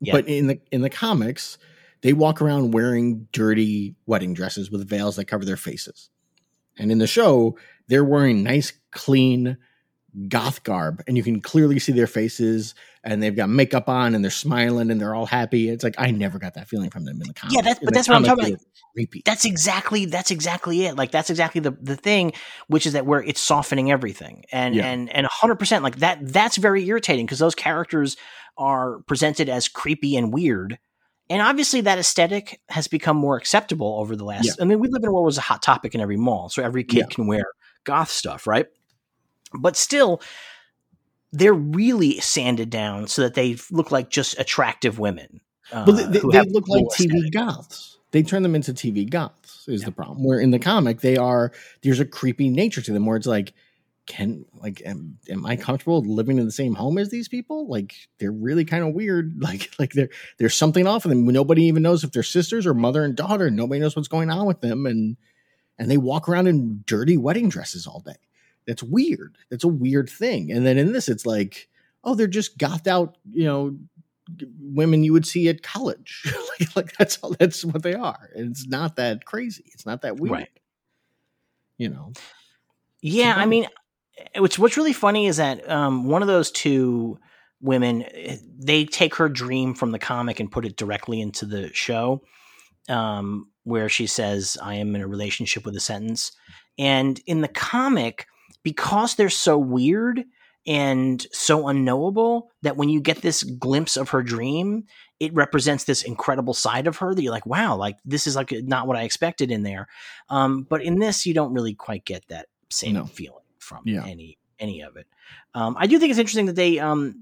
Yeah. But in the comics, they walk around wearing dirty wedding dresses with veils that cover their faces, and in the show, they're wearing nice, clean goth garb, and you can clearly see their faces, and they've got makeup on, and they're smiling, and they're all happy. It's like, I never got that feeling from them in the comic. Yeah, that's what I'm talking about. Creepy. That's exactly it. Like, that's exactly the thing, which is that where it's softening everything, and 100% like that. That's very irritating because those characters are presented as creepy and weird. And obviously that aesthetic has become more acceptable over the last, I mean, we live in what was a hot topic in every mall. So every kid can wear goth stuff. Right. But still, they're really sanded down so that they look like just attractive women. But they look like TV goths. They turn them into TV goths is the problem. Where in the comic, there's a creepy nature to them where it's like, am I comfortable living in the same home as these people? Like, they're really kind of weird. Like there's something off of them. Nobody even knows if they're sisters or mother and daughter. Nobody knows what's going on with them. And they walk around in dirty wedding dresses all day. That's weird. That's a weird thing. And then in this, it's like, oh, they're just gothed out, you know, women you would see at college. like that's what they are. And it's not that crazy. It's not that weird. Right. You know? Yeah. So, I mean, what's really funny is that one of those two women, they take her dream from the comic and put it directly into the show where she says, I am in a relationship with a sentence. And in the comic, because they're so weird and so unknowable that when you get this glimpse of her dream, it represents this incredible side of her that you're like, wow, like this is like not what I expected in there. But in this, you don't really quite get that same feeling from any of it. I do think it's interesting that they,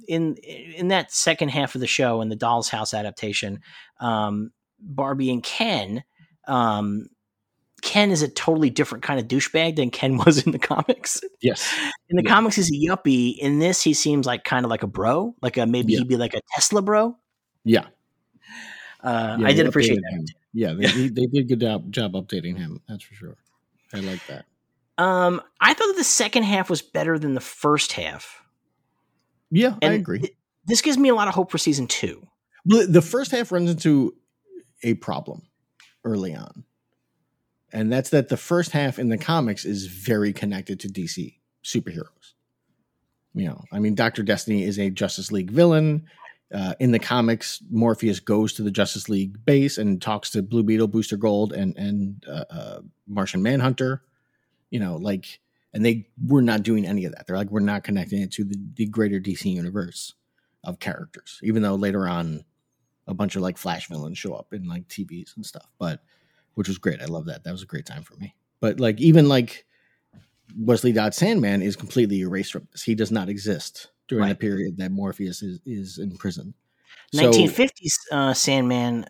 in that second half of the show in the Doll's House adaptation, Barbie and Ken, Ken is a totally different kind of douchebag than Ken was in the comics. Yes. In the comics, he's a yuppie. In this, he seems like kind of like a bro, like a, maybe he'd be like a Tesla bro. Yeah. I did appreciate that. Him. Yeah. They did a good job updating him. That's for sure. I like that. I thought that the second half was better than the first half. Yeah, and I agree. This gives me a lot of hope for season 2. The first half runs into a problem early on. And that's that the first half in the comics is very connected to DC superheroes. You know, I mean, Dr. Destiny is a Justice League villain. In the comics, Morpheus goes to the Justice League base and talks to Blue Beetle, Booster Gold, and Martian Manhunter. You know, like And they were not doing any of that. They're like, we're not connecting it to the greater DC universe of characters, even though later on a bunch of like Flash villains show up in like TVs and stuff, but which was great. I love that. That was a great time for me. But like, even like Wesley Dodds Sandman is completely erased from this. He does not exist during the period that Morpheus is in prison. 1950s Sandman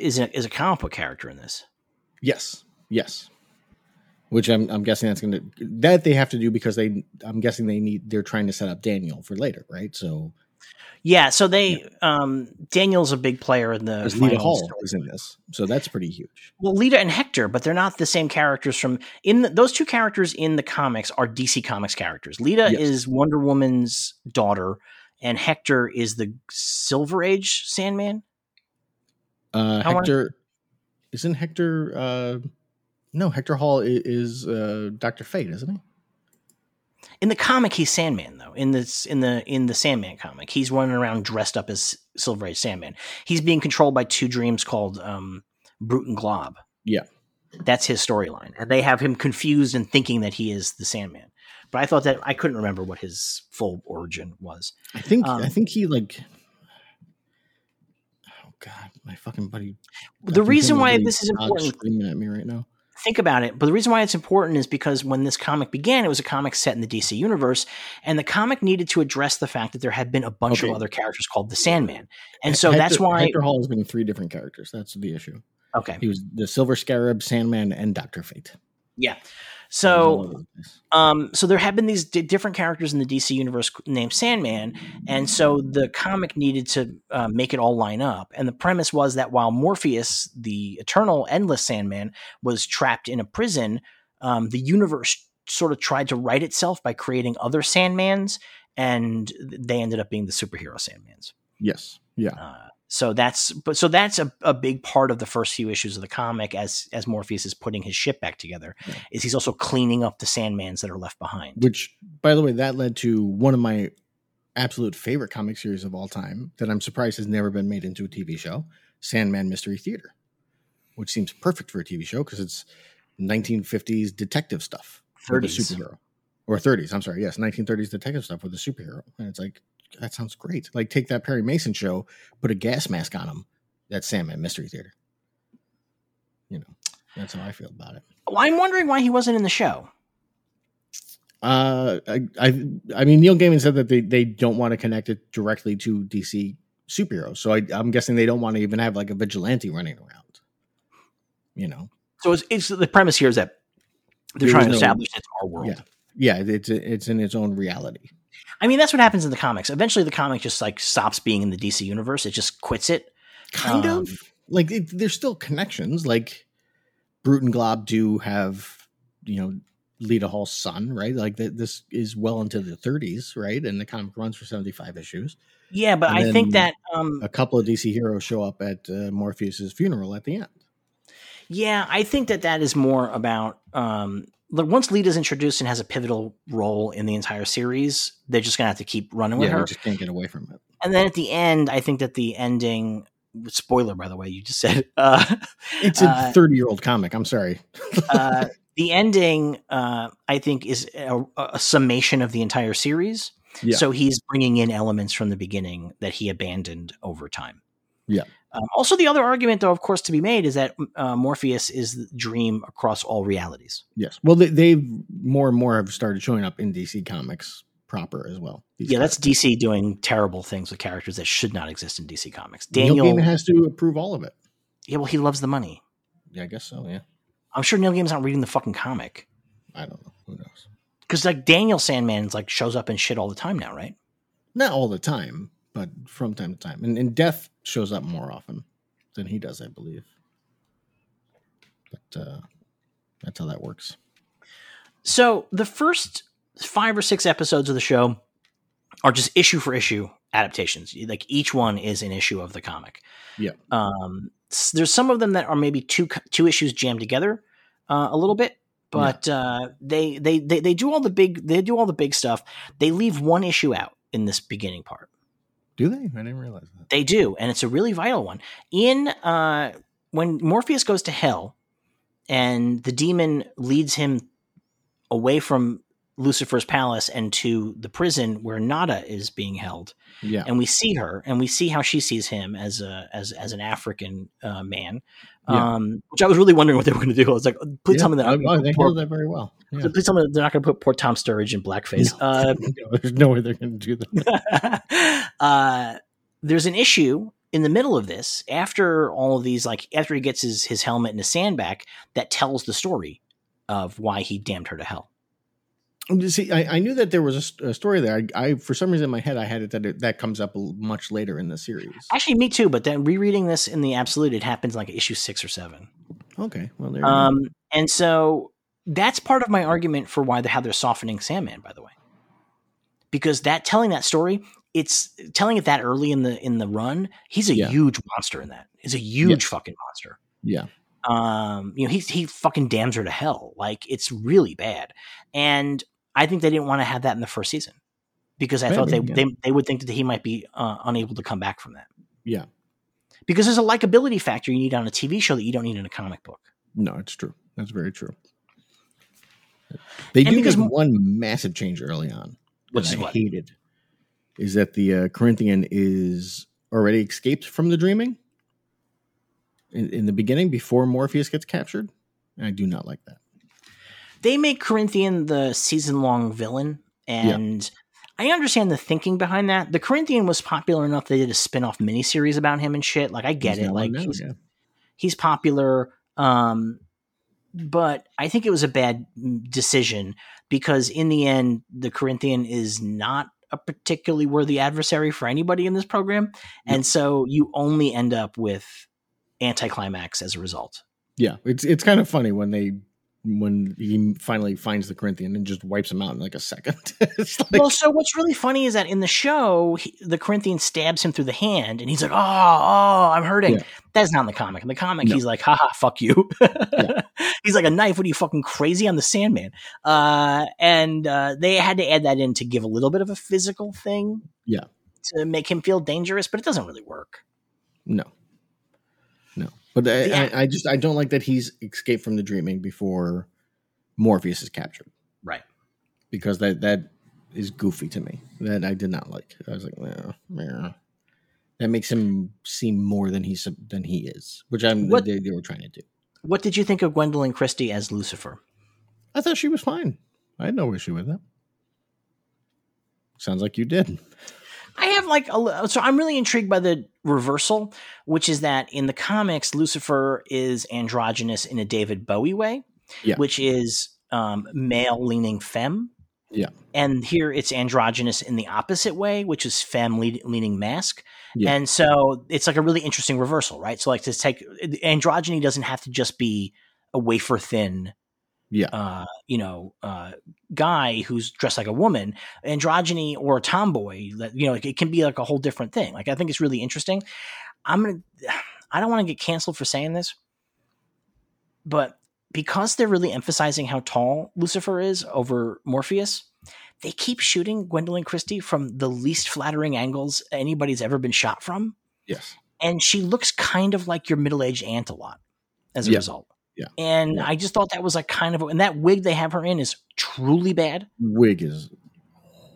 is a comic book character in this. Yes. Yes. Which I'm guessing that's that they have to do because they're trying to set up Daniel for later, right? So yeah, so they Daniel's a big player in the Lyta Hall is in this, so that's pretty huge. Well, Lyta and Hector, but they're not the same characters from those two characters in the comics are DC Comics characters. Lyta is Wonder Woman's daughter, and Hector is the Silver Age Sandman. No, Hector Hall is Dr. Fate, isn't he? In the comic, he's Sandman, though. In the Sandman comic, he's running around dressed up as Silver Age Sandman. He's being controlled by two dreams called Brute and Glob. Yeah, that's his storyline, and they have him confused and thinking that he is the Sandman. But I thought that I couldn't remember what his full origin was. I think he like. Oh God, my fucking buddy! The reason why this is important. Screaming at me right now. Think about it, but the reason why it's important is because when this comic began, it was a comic set in the DC universe, and the comic needed to address the fact that there had been a bunch of other characters called the Sandman, and so that's why Hector Hall has been three different characters. That's the issue. Okay, he was the Silver Scarab, Sandman, and Dr. Fate. Yeah, so there have been these different characters in the DC universe named Sandman, and so the comic needed to make it all line up. And the premise was that while Morpheus, the eternal, endless Sandman, was trapped in a prison, the universe sort of tried to right itself by creating other Sandmans, and they ended up being the superhero Sandmans. Yes. Yeah. So that's a big part of the first few issues of the comic as Morpheus is putting his ship back together, is he's also cleaning up the Sandmans that are left behind. Which, by the way, that led to one of my absolute favorite comic series of all time that I'm surprised has never been made into a TV show, Sandman Mystery Theater, which seems perfect for a TV show because it's 1950s detective stuff with a superhero. Or 30s, I'm sorry. Yes, 1930s detective stuff with a superhero. And it's like, that sounds great. Like, take that Perry Mason show, put a gas mask on him. That's Sandman Mystery Theater. You know, that's how I feel about it. Well, I'm wondering why he wasn't in the show. I mean, Neil Gaiman said that they don't want to connect it directly to DC superheroes. So I'm guessing they don't want to even have like a vigilante running around. You know? So it's the premise here is that they're trying to establish it's our world. Yeah, it's in its own reality. I mean, that's what happens in the comics. Eventually, the comic just like stops being in the DC universe. It just quits it. Kind of like there's still connections. Like Brute and Glob do have, you know, Lyta Hall's son, right? Like this is well into the 30s, right? And the comic runs for 75 issues. Yeah, but I think that a couple of DC heroes show up at Morpheus's funeral at the end. Yeah, I think that is more about. Once Lita's introduced and has a pivotal role in the entire series, they're just going to have to keep running with her. Yeah, they just can't get away from it. And then at the end, I think that the ending – spoiler, by the way, you just said. It's a 30-year-old comic. I'm sorry. The ending, I think, is a summation of the entire series. Yeah. So he's bringing in elements from the beginning that he abandoned over time. Yeah. Also, the other argument, though, of course, to be made is that Morpheus is the dream across all realities. Yes. Well, they more and more have started showing up in DC Comics proper as well. Yeah, that's DC doing terrible things with characters that should not exist in DC Comics. Neil Gaiman has to approve all of it. Yeah, well, he loves the money. Yeah, I guess so, yeah. I'm sure Neil Gaiman's not reading the fucking comic. I don't know. Who knows? Because, like, Daniel Sandman shows up in shit all the time now, right? Not all the time. But from time to time. And Death shows up more often than he does, I believe. But that's how that works. So the first 5 or 6 episodes of the show are just issue for issue adaptations. Like each one is an issue of the comic. Yeah. There's some of them that are maybe two issues jammed together a little bit. But they do all the big stuff. They leave one issue out in this beginning part. Do they? I didn't realize that. They do, and it's a really vital one. When Morpheus goes to hell and the demon leads him away from Lucifer's palace and to the prison where Nada is being held. Yeah. And we see her, and we see how she sees him as an African man. Yeah. Which I was really wondering what they were going to do. I was like, please tell me that. They handled that very well. Yeah. So please tell me they're not going to put poor Tom Sturridge in blackface. No, there's no way they're going to do that. There's an issue in the middle of this, after all of these, like after he gets his helmet and his sandbag, that tells the story of why he damned her to hell. See, I knew that there was a story there. I for some reason in my head, I had it that that comes up much later in the series. Actually, me too. But then rereading this in the Absolute, it happens like issue 6 or 7. Okay, well, there. And so that's part of my argument for why how they're softening Sandman, by the way, because that telling that story, it's telling it that early in the run. He's a huge monster in that. He's a huge fucking monster. Yeah. He fucking damns her to hell. Like, it's really bad, and I think they didn't want to have that in the first season because I thought they would think that he might be unable to come back from that. Yeah. Because there's a likability factor you need on a TV show that you don't need in a comic book. No, it's true. That's very true. They do make one massive change early on, which I hated, is that the Corinthian is already escaped from the dreaming in the beginning before Morpheus gets captured. And I do not like that. They make Corinthian the season-long villain, and I understand the thinking behind that. The Corinthian was popular enough they did a spin-off miniseries about him and shit. Like, I get it. Like, he's popular, but I think it was a bad decision because in the end, the Corinthian is not a particularly worthy adversary for anybody in this program, and so you only end up with anticlimax as a result. Yeah, it's kind of funny when he finally finds the Corinthian and just wipes him out in like a second. Well, so what's really funny is that in the show, the Corinthian stabs him through the hand and he's like, oh, I'm hurting. Yeah. That's not in the comic. In the comic, he's like, haha, fuck you. He's like, a knife. What are you fucking crazy? I'm the Sandman. And they had to add that in to give a little bit of a physical thing. Yeah. To make him feel dangerous, but it doesn't really work. No. But I don't like that he's escaped from the dreaming before Morpheus is captured. Right. Because that is goofy to me. That I did not like. I was like, nah. That makes him seem more than he is, which they were trying to do. What did you think of Gwendolyn Christie as Lucifer? I thought she was fine. I had no issue with that. Sounds like you did. I have so I'm really intrigued by the reversal, which is that in the comics, Lucifer is androgynous in a David Bowie way, which is male leaning femme. Yeah. And here it's androgynous in the opposite way, which is femme leaning mask. Yeah. And so it's like a really interesting reversal, right? So like to take androgyny doesn't have to just be a wafer thin guy who's dressed like a woman. Androgyny or a tomboy, it can be like a whole different thing. Like, I think it's really interesting. I don't want to get canceled for saying this, but because they're really emphasizing how tall Lucifer is over Morpheus, they keep shooting Gwendolyn Christie from the least flattering angles anybody's ever been shot from. Yes. And she looks kind of like your middle-aged aunt a lot as a result. Yeah. And I just thought that was like kind of, and that wig they have her in is truly bad. Wig is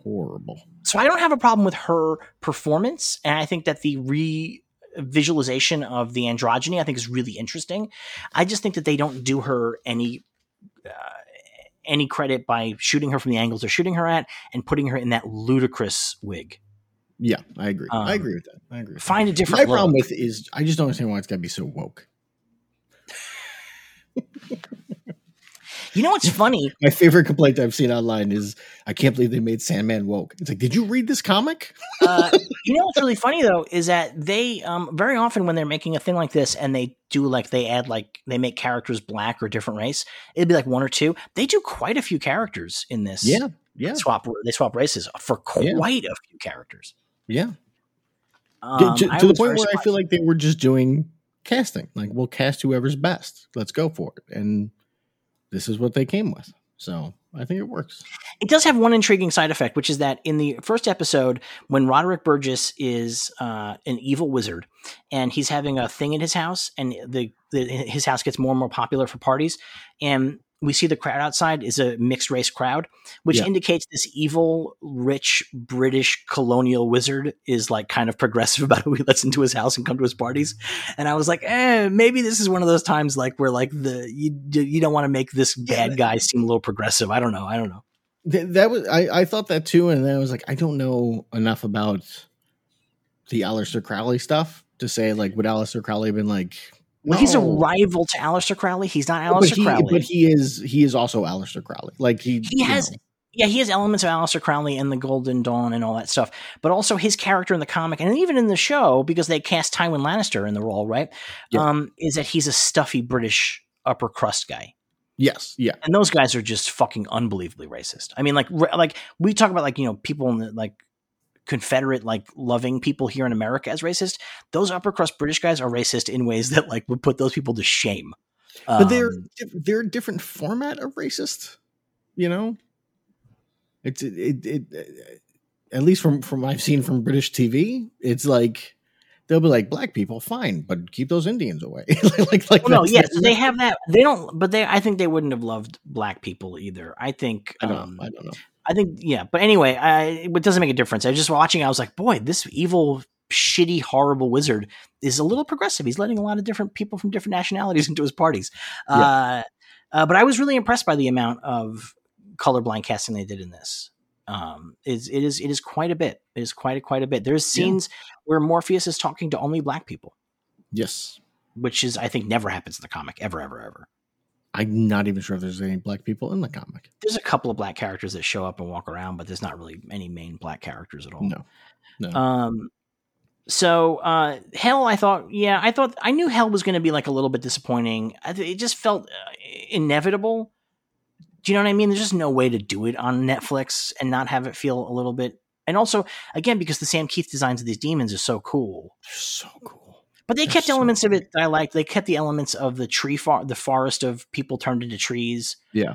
horrible. So I don't have a problem with her performance. And I think that the visualization of the androgyny, I think, is really interesting. I just think that they don't do her any credit by shooting her from the angles they're shooting her at and putting her in that ludicrous wig. Yeah, I agree. I agree with that. I agree. Find a different look. My problem with is I just don't understand why it's got to be so woke. You know what's funny? My favorite complaint I've seen online is, I can't believe they made Sandman woke. It's like, did you read this comic? You know what's really funny though is that they very often when they're making a thing like this and they do like they add like they make characters black or different race, it'd be like 1 or 2. They do quite a few characters in this. Yeah. They swap races for quite a few characters. Yeah. To the point where surprised. I feel like they were just doing casting, like, we'll cast whoever's best, let's go for it, and this is what they came with, so I think it works. It does have one intriguing side effect, which is that in the first episode when Roderick Burgess is an evil wizard and he's having a thing in his house, and his house gets more and more popular for parties, and we see the crowd outside is a mixed race crowd, which indicates this evil, rich British colonial wizard is like kind of progressive about who he lets into his house and come to his parties. And I was like, maybe this is one of those times like where like you don't want to make this bad guy seem a little progressive. I don't know. That was I thought that too, and then I was like, I don't know enough about the Aleister Crowley stuff to say like would Aleister Crowley have been like. Well, he's a rival to Aleister Crowley. He's not Aleister Crowley. But he is also Aleister Crowley. Like he has elements of Aleister Crowley and the Golden Dawn and all that stuff. But also his character in the comic and even in the show, because they cast Tywin Lannister in the role, right? Yeah. Is that he's a stuffy British upper crust guy. Yes. Yeah. And those guys are just fucking unbelievably racist. I mean, like we talk about like, you know, people in the like Confederate, like loving people here in America as racist. Those upper crust British guys are racist in ways that like would put those people to shame. But they're a different format of racist, you know, it's at least from what I've seen from British TV. It's like, they'll be like black people, fine, but keep those Indians away. They have that. They don't, but I think they wouldn't have loved black people either. I don't know. But anyway, it doesn't make a difference. I was just watching. I was like, boy, this evil, shitty, horrible wizard is a little progressive. He's letting a lot of different people from different nationalities into his parties. Yeah. But I was really impressed by the amount of colorblind casting they did in this. It is quite a bit. It is quite a bit. There's scenes where Morpheus is talking to only black people. Yes. Which is, I think, never happens in the comic ever. I'm not even sure if there's any black people in the comic. There's a couple of black characters that show up and walk around, but there's not really any main black characters at all. No. So Hell, I thought I knew Hell was going to be like a little bit disappointing. It just felt inevitable. Do you know what I mean? There's just no way to do it on Netflix and not have it feel a little bit. And also, again, because the Sam Keith designs of these demons is so cool. They're so cool. But they kept elements of it that I liked. They kept the elements of the the forest of people turned into trees. Yeah.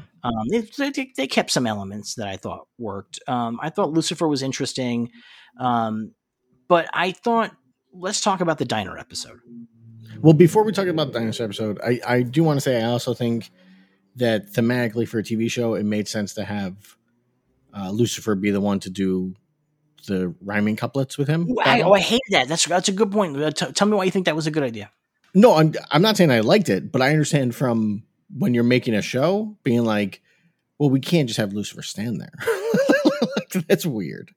They kept some elements that I thought worked. I thought Lucifer was interesting. But I thought, let's talk about the diner episode. Well, before we talk about the diner episode, I do want to say I also think that thematically for a TV show, it made sense to have Lucifer be the one to do the rhyming couplets with him. I hated that. That's a good point. Tell me why you think that was a good idea. No, I'm not saying I liked it, but I understand from when you're making a show being like, well, we can't just have Lucifer stand there. Like, that's weird.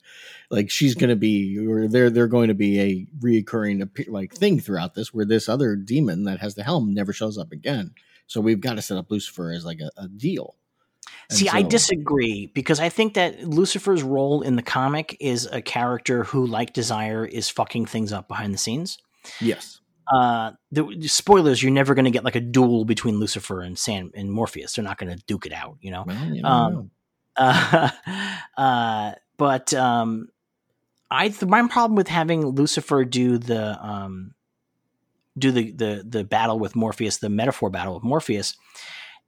Like they're going to be a reoccurring like thing throughout this, where this other demon that has the helm never shows up again. So we've got to set up Lucifer as like a deal. I disagree, because I think that Lucifer's role in the comic is a character who, like Desire, is fucking things up behind the scenes. Yes. Spoilers, you're never going to get like a duel between Lucifer and Sam and Morpheus. They're not going to duke it out, you know? Well, my problem with having Lucifer do the battle with Morpheus, the metaphor battle with Morpheus,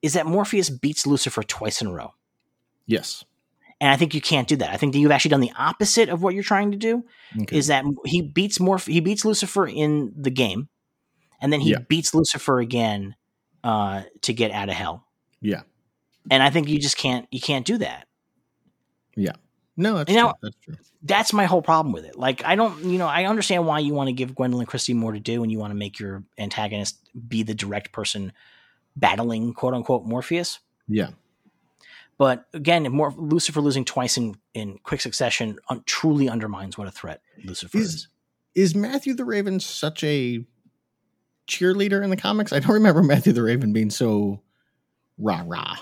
is that Morpheus beats Lucifer twice in a row. Yes. And I think you can't do that. I think that you've actually done the opposite of what you're trying to do, is that he beats Lucifer in the game, and then he beats Lucifer again to get out of hell. Yeah. And I think you just can't do that. Yeah. No, that's true. That's my whole problem with it. Like, I understand why you want to give Gwendolyn Christie more to do, and you want to make your antagonist be the direct person battling, quote unquote, Morpheus. Yeah. But again, Lucifer losing twice in quick succession truly undermines what a threat Lucifer is. Is Matthew the Raven such a cheerleader in the comics? I don't remember Matthew the Raven being so rah-rah.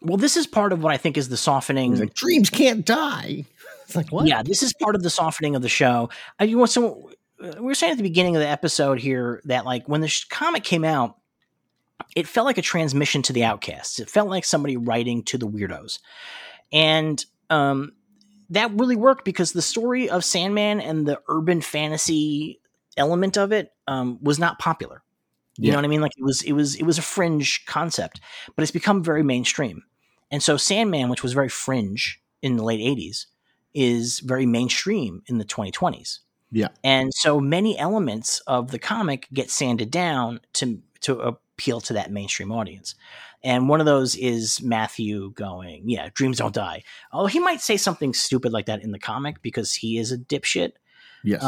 Well, this is part of what I think is the softening. Like, dreams can't die. It's like, what? Yeah, this is part of the softening of the show. We were saying at the beginning of the episode here that like when the comic came out, it felt like a transmission to the outcasts. It felt like somebody writing to the weirdos. And that really worked, because the story of Sandman and the urban fantasy element of it was not popular. You know what I mean? Like it was a fringe concept, but it's become very mainstream. And so Sandman, which was very fringe in the late 80s, is very mainstream in the 2020s. Yeah. And so many elements of the comic get sanded down to a appeal to that mainstream audience. And one of those is Matthew going, yeah, dreams don't die. Oh, he might say something stupid like that in the comic because he is a dipshit. Yes.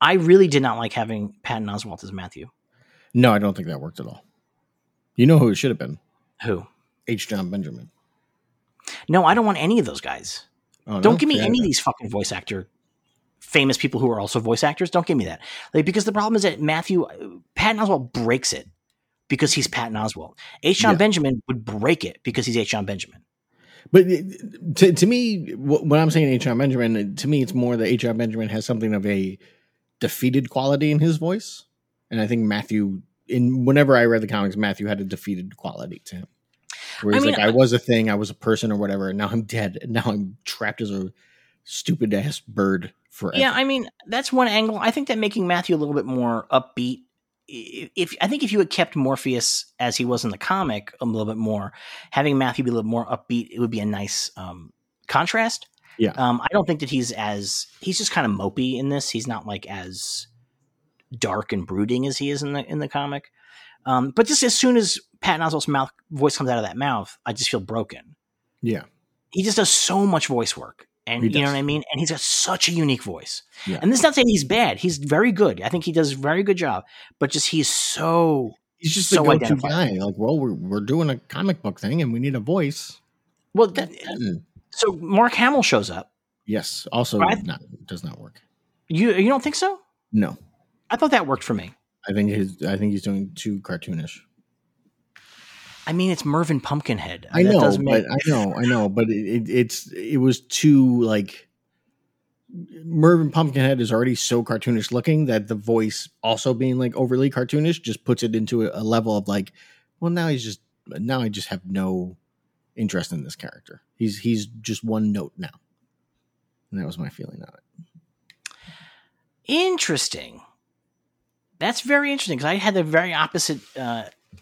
I really did not like having Patton Oswalt as Matthew. No, I don't think that worked at all. You know who it should have been? Who? H. John Benjamin. No, I don't want any of those guys. Oh, don't give me any of these fucking voice actor famous people who are also voice actors. Don't give me that. Like, because the problem is that Patton Oswalt breaks it because he's Patton Oswalt. H. John Benjamin would break it because he's H. John Benjamin. But to me, when I'm saying H. John Benjamin, to me, it's more that H. John Benjamin has something of a defeated quality in his voice. And I think Matthew, whenever I read the comics, Matthew had a defeated quality to him. Where he's I was a thing, I was a person or whatever, and now I'm dead, and now I'm trapped as a stupid-ass bird forever. Yeah, I mean, that's one angle. I think that making Matthew a little bit more upbeat, if you had kept Morpheus as he was in the comic a little bit more, having Matthew be a little more upbeat, it would be a nice contrast. Yeah. I don't think that he's just kind of mopey in this. He's not like as dark and brooding as he is in the comic. But just as soon as Patton Oswalt's voice comes out of that mouth, I just feel broken. Yeah. He just does so much voice work. And you know what I mean? And he's got such a unique voice. Yeah. And this is not saying he's bad. He's very good. I think he does a very good job. But just he's just so the go-to guy. Like, well, we're doing a comic book thing and we need a voice. Well, so Mark Hamill shows up. Yes. Also does not work. You don't think so? No. I thought that worked for me. I think he's doing too cartoonish. I mean, it's Mervyn Pumpkinhead. I know, but it was too like Mervyn Pumpkinhead is already so cartoonish looking that the voice also being like overly cartoonish just puts it into a level of like, well, now I just have no interest in this character. He's just one note now, and that was my feeling on it. Interesting. That's very interesting because I had the very opposite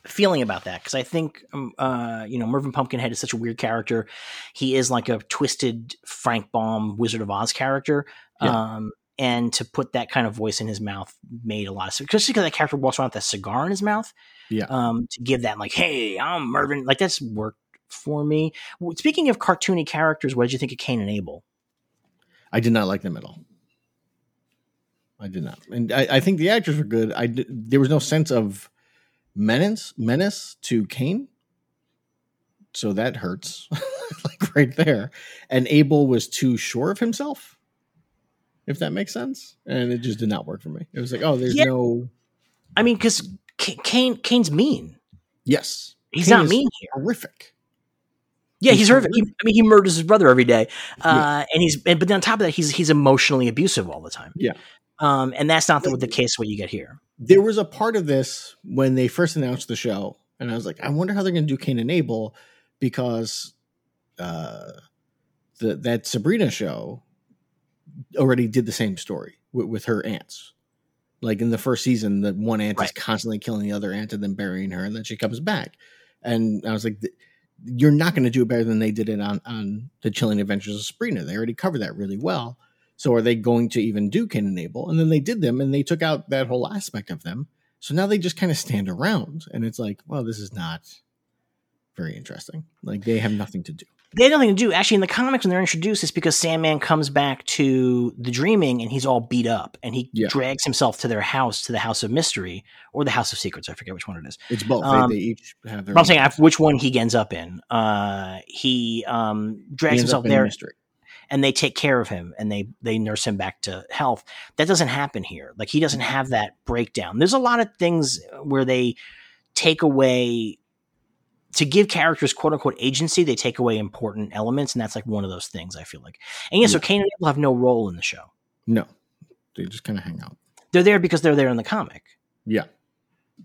feeling about that because I think, Mervyn Pumpkinhead is such a weird character. He is like a twisted Frank Baum Wizard of Oz character. Yeah. And to put that kind of voice in his mouth made a lot of sense, especially because that character walks around with a cigar in his mouth. Yeah. To give that like, hey, I'm Mervyn. Like that's worked for me. Speaking of cartoony characters, what did you think of Cain and Abel? I did not like them at all. I did not. And I think the actors were good. There was no sense of menace to Cain. So that hurts like right there. And Abel was too sure of himself, if that makes sense. And it just did not work for me. It was like, oh, there's no. I mean, because Cain's mean. Yes. He's Cain not mean here. Horrific. Yeah, he's horrific. I mean, he murders his brother every day. And but on top of that, he's emotionally abusive all the time. Yeah. And that's not the case what you get here. There was a part of this when they first announced the show, and I was like, I wonder how they're going to do Cain and Abel because that Sabrina show already did the same story with her aunts. Like in the first season, the one aunt is constantly killing the other aunt and then burying her, and then she comes back. And I was like, you're not going to do it better than they did it on The Chilling Adventures of Sabrina. They already covered that really well. So are they going to even do Cain and Abel? And then they did them, and they took out that whole aspect of them. So now they just kind of stand around, and it's like, well, this is not very interesting. Like, they have nothing to do. They have nothing to do. Actually, in the comics, when they're introduced, it's because Sandman comes back to the Dreaming, and he's all beat up, and he drags himself to their house, to the House of Mystery, or the House of Secrets. I forget which one it is. It's both. They each have their own. I'm saying which one he ends up in. He drags himself there. Mystery. And they take care of him and they nurse him back to health. That doesn't happen here. Like he doesn't have that breakdown. There's a lot of things where they take away to give characters quote unquote agency. They take away important elements. And that's like one of those things I feel like. And so Cain and Abel have no role in the show. No, they just kind of hang out. They're there because they're there in the comic. Yeah.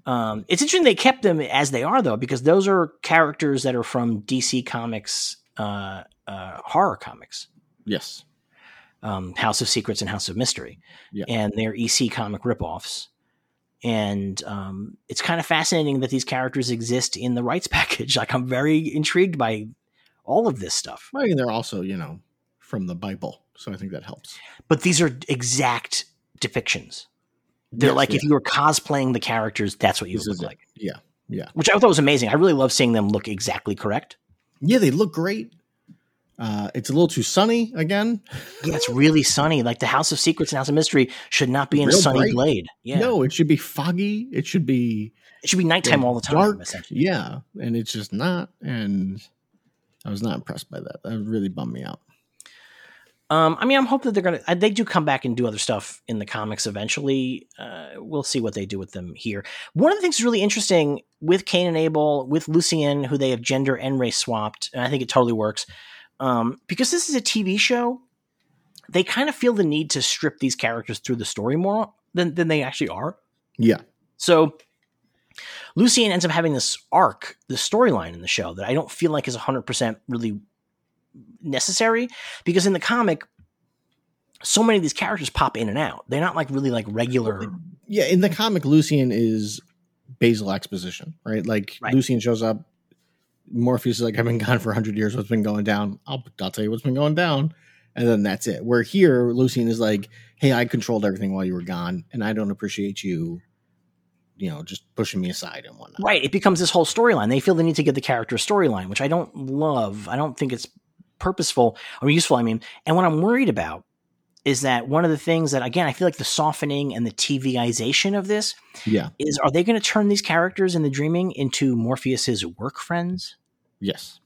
It's interesting. They kept them as they are though, because those are characters that are from DC Comics, horror comics. Yes. House of Secrets and House of Mystery. Yeah. And they're EC comic ripoffs. And it's kind of fascinating that these characters exist in the rights package. Like, I'm very intrigued by all of this stuff. Well, and they're also, from the Bible. So I think that helps. But these are exact depictions. They're if you were cosplaying the characters, that's what you would look like. Yeah, yeah. Which I thought was amazing. I really love seeing them look exactly correct. Yeah, they look great. It's a little too sunny again. Yeah, it's really sunny. Like the House of Secrets and House of Mystery should not be in sunny glade. Yeah. No, it should be foggy. It should be nighttime all the time. Dark. Essentially. Yeah. And it's just not. And I was not impressed by that. That really bummed me out. I mean, I'm hoping that they do come back and do other stuff in the comics eventually. We'll see what they do with them here. One of the things that's really interesting with Cain and Abel, with Lucien, who they have gender and race swapped, and I think it totally works. Because this is a TV show, they kind of feel the need to strip these characters through the story more than they actually are. Yeah. So Lucien ends up having this arc, the storyline in the show that I don't feel like is 100% really necessary, because in the comic, so many of these characters pop in and out. They're not like really like regular. Yeah. In the comic, Lucien is basal exposition, right? Like right. Lucien shows up. Morpheus is like, I've been gone for 100 years. What's been going down? I'll tell you what's been going down. And then that's it. Where here, Lucien is like, hey, I controlled everything while you were gone. And I don't appreciate you, just pushing me aside and whatnot. Right. It becomes this whole storyline. They feel the need to give the character a storyline, which I don't love. I don't think it's purposeful or useful. I mean, and what I'm worried about is that one of the things that, again, I feel like the softening and the TVization of this is, are they going to turn these characters in the Dreaming into Morpheus's work friends? Yes.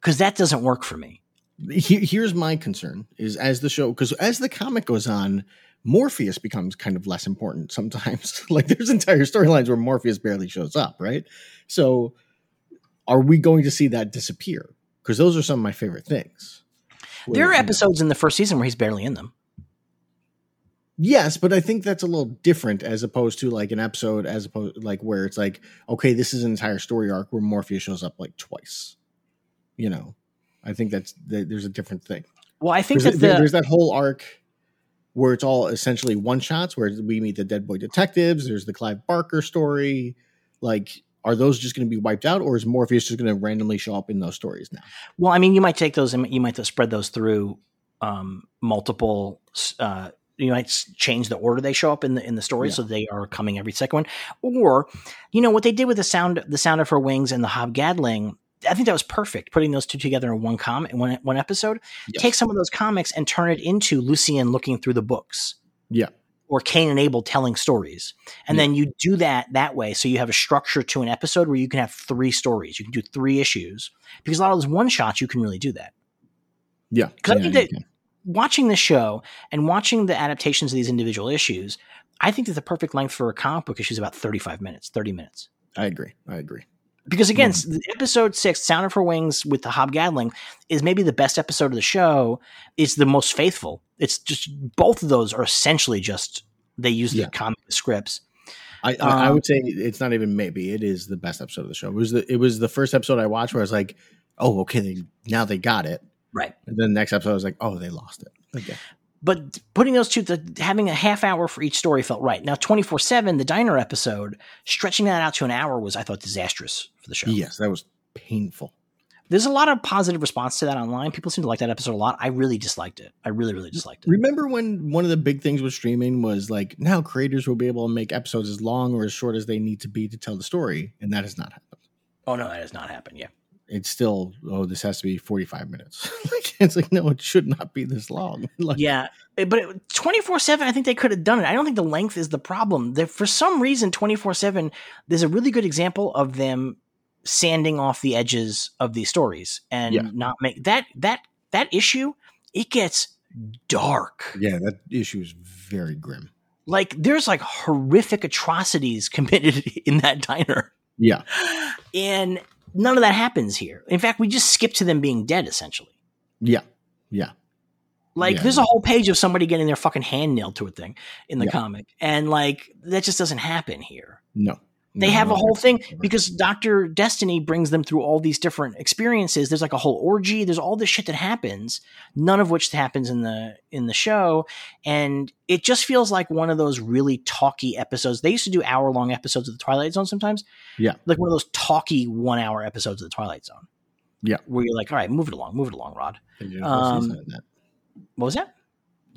Because that doesn't work for me. Here's my concern is as the comic goes on, Morpheus becomes kind of less important sometimes. Like there's entire storylines where Morpheus barely shows up, right? So are we going to see that disappear? Because those are some of my favorite things. There are episodes in the first season where he's barely in them. Yes, but I think that's a little different as opposed to like an episode where it's like, okay, this is an entire story arc where Morpheus shows up like twice. I think there's a different thing. Well, I think that there's that whole arc where it's all essentially one shots where we meet the Dead Boy detectives. There's the Clive Barker story. Like, are those just going to be wiped out, or is Morpheus just going to randomly show up in those stories now? Well, I mean, you might take those and you might spread those through multiple you might change the order they show up in the story, so they are coming every second one. Or, what they did with the sound of her wings and the Hob Gadling, I think that was perfect. Putting those two together in one episode, take some of those comics and turn it into Lucien looking through the books, or Cain and Abel telling stories, and then you do that way. So you have a structure to an episode where you can have three stories, you can do three issues, because a lot of those one shots you can really do that. Yeah, because I think that. Watching the show and watching the adaptations of these individual issues, I think that the perfect length for a comic book issue is about 30 minutes. I agree. Because again, episode 6, Sound of Her Wings with the Hob Gadling, is maybe the best episode of the show. It's the most faithful. It's just, both of those are essentially just, they use the comic scripts. I would say it's not even maybe, it is the best episode of the show. It was the first episode I watched where I was like, oh, okay, now they got it. Right. And then the next episode, I was like, oh, they lost it. Okay. But putting those two, having a half hour for each story felt right. Now, 24/7, the diner episode, stretching that out to an hour was, I thought, disastrous for the show. Yes, that was painful. There's a lot of positive response to that online. People seem to like that episode a lot. I really disliked it. I really, really disliked it. Remember when one of the big things with streaming was like, now creators will be able to make episodes as long or as short as they need to be to tell the story. And that has not happened. Oh, no, that has not happened. Yeah. It's still, this has to be 45 minutes. It's like, no, it should not be this long. But 24/7, I think they could have done it. I don't think the length is the problem. For some reason, 24/7, there's a really good example of them sanding off the edges of these stories and not make that issue. It gets dark. Yeah, that issue is very grim. Like there's like horrific atrocities committed in that diner. Yeah, and none of that happens here. In fact, we just skip to them being dead, essentially. Yeah, yeah. Like, there's a whole page of somebody getting their fucking hand nailed to a thing in the comic. And, like, that just doesn't happen here. No. They have a whole thing because Dr. Destiny brings them through all these different experiences. There's, like, a whole orgy. There's all this shit that happens, none of which happens in the show. And it just feels like one of those really talky episodes. They used to do hour-long episodes of The Twilight Zone sometimes. Yeah. Like one of those talky one-hour episodes of The Twilight Zone. Yeah. Where you're like, all right, move it along, Rod. What was that?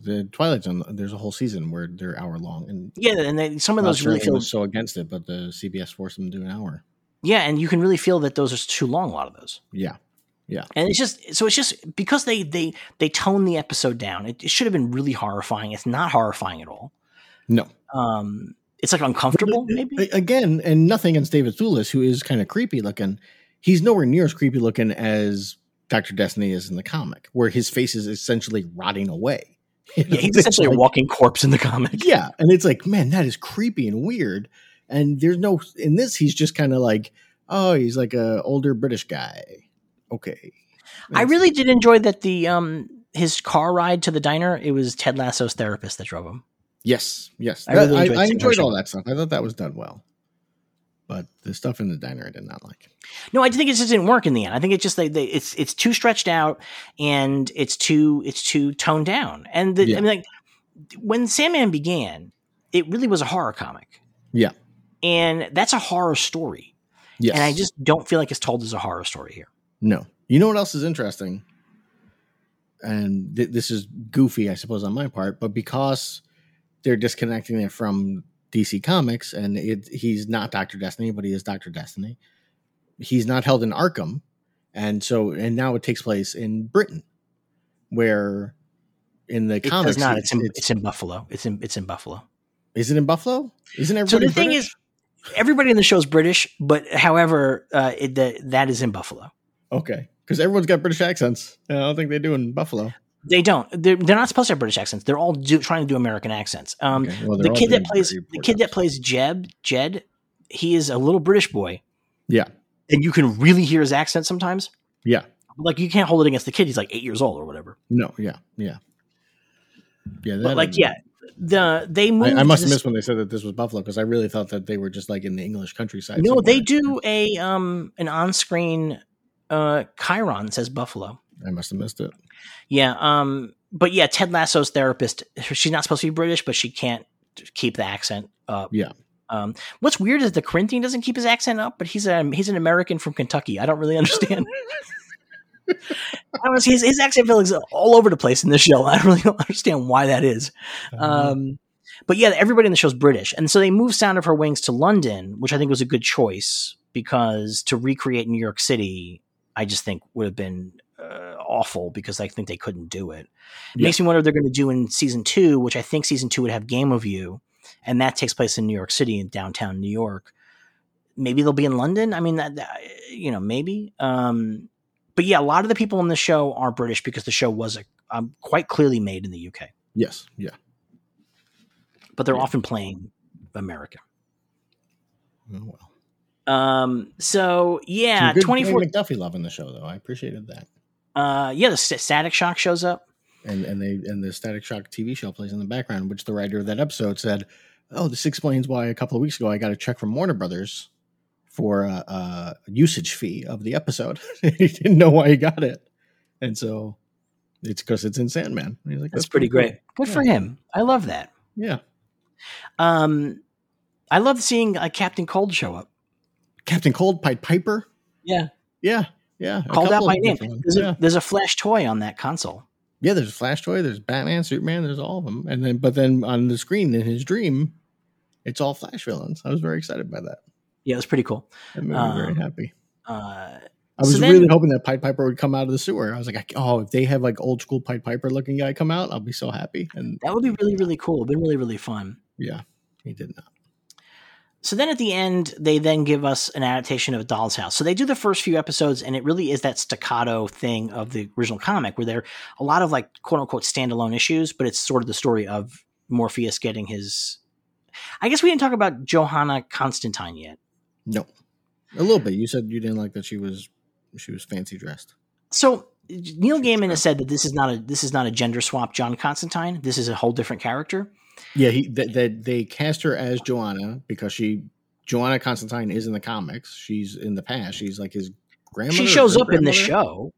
the Twilight Zone, there's a whole season where they're hour long, and yeah, and they, some of those really feel so against it, but the CBS forced them to do an hour. Yeah, and you can really feel that those are too long. A lot of those. Yeah, yeah, and it's just so it's just because they tone the episode down. It should have been really horrifying. It's not horrifying at all. No. It's like uncomfortable, maybe. Again, and nothing against David Thewlis, who is kind of creepy looking. He's nowhere near as creepy looking as Dr. Destiny is in the comic, where his face is essentially rotting away. You know? Yeah, he's essentially like a walking corpse in the comic. Yeah, and it's like, man, that is creepy and weird. And there's no – in this, he's just kind of like, oh, he's like an older British guy. Okay. That's, I really did enjoy that the his car ride to the diner, it was Ted Lasso's therapist that drove him. Yes, yes. I enjoyed all that stuff. I thought that was done well. But the stuff in the diner I did not like. No, I think it just didn't work in the end. I think it's just like it's too stretched out and it's too toned down. And yeah. I mean, like when Sandman began, it really was a horror comic. Yeah. And that's a horror story. Yes. And I just don't feel like it's told as a horror story here. No. You know what else is interesting? And this is goofy, I suppose, on my part, but because they're disconnecting it from DC Comics, and he's not Dr. Destiny, but he is Dr. Destiny. He's not held in Arkham, and now it takes place in Britain, where in the comics, it's in Buffalo. It's in Buffalo. Is it in Buffalo? Isn't everybody? So the thing British? Is, everybody in the show is British, but however, that is in Buffalo. Okay, because everyone's got British accents. I don't think they do in Buffalo. They don't. They're not supposed to have British accents. They're all trying to do American accents. Okay. Well, the kid that plays Jed, he is a little British boy. Yeah, and you can really hear his accent sometimes. Yeah, like you can't hold it against the kid. He's like 8 years old or whatever. No, yeah. But like, yeah, they moved. I must have missed when they said that this was Buffalo, because I really thought that they were just like in the English countryside. No, somewhere. They do a an on-screen Chiron says Buffalo. I must have missed it. Yeah. But yeah, Ted Lasso's therapist, she's not supposed to be British, but she can't keep the accent up. Yeah. What's weird is the Corinthian doesn't keep his accent up, but he's an American from Kentucky. I don't really understand. Honestly, his accent feels all over the place in this show. I really don't understand why that is. But yeah, everybody in the show is British. And so they moved Sound of Her Wings to London, which I think was a good choice, because to recreate New York City, I just think would have been awful, because I think they couldn't do it. It makes me wonder what they're going to do in season 2, which I think season 2 would have Game of You, and that takes place in New York City, in downtown New York. Maybe they'll be in London. I mean, that you know, maybe. But yeah, a lot of the people in the show are British, because the show was quite clearly made in the UK. Yes, yeah. But they're often playing America. Oh, well. So yeah, 24 McDuffie love in the show, though. I appreciated that. Yeah, the Static Shock shows up, and the Static Shock TV show plays in the background, which the writer of that episode said, "Oh, this explains why a couple of weeks ago I got a check from Warner Brothers for a usage fee of the episode. He didn't know why he got it, and so it's because it's in Sandman." He's like, "That's pretty great. Cool. Good for him. I love that." Yeah, I love seeing Captain Cold show up. Captain Cold, Pied Piper. Yeah, yeah. Yeah, called out by name. There's a Flash toy on that console. Yeah, there's a Flash toy. There's Batman, Superman. There's all of them. And then, but then on the screen in his dream, it's all Flash villains. I was very excited by that. Yeah, it was pretty cool. That made me very happy. I was really hoping that Pied Piper would come out of the sewer. I was like, oh, if they have like old school Pied Piper looking guy come out, I'll be so happy. And that would be really, really cool. It'd be really, really fun. Yeah, he did not. So then at the end, they then give us an adaptation of Doll's House. So they do the first few episodes, and it really is that staccato thing of the original comic, where there are a lot of like quote unquote standalone issues, but it's sort of the story of Morpheus getting his, I guess we didn't talk about Johanna Constantine yet. No, a little bit. You said you didn't like that she was fancy dressed. So Neil Gaiman has said that this is not a gender swap John Constantine. This is a whole different character. Yeah, they cast her as Johanna because Johanna Constantine is in the comics. She's in the past. She's like his grandmother. She shows up in the show.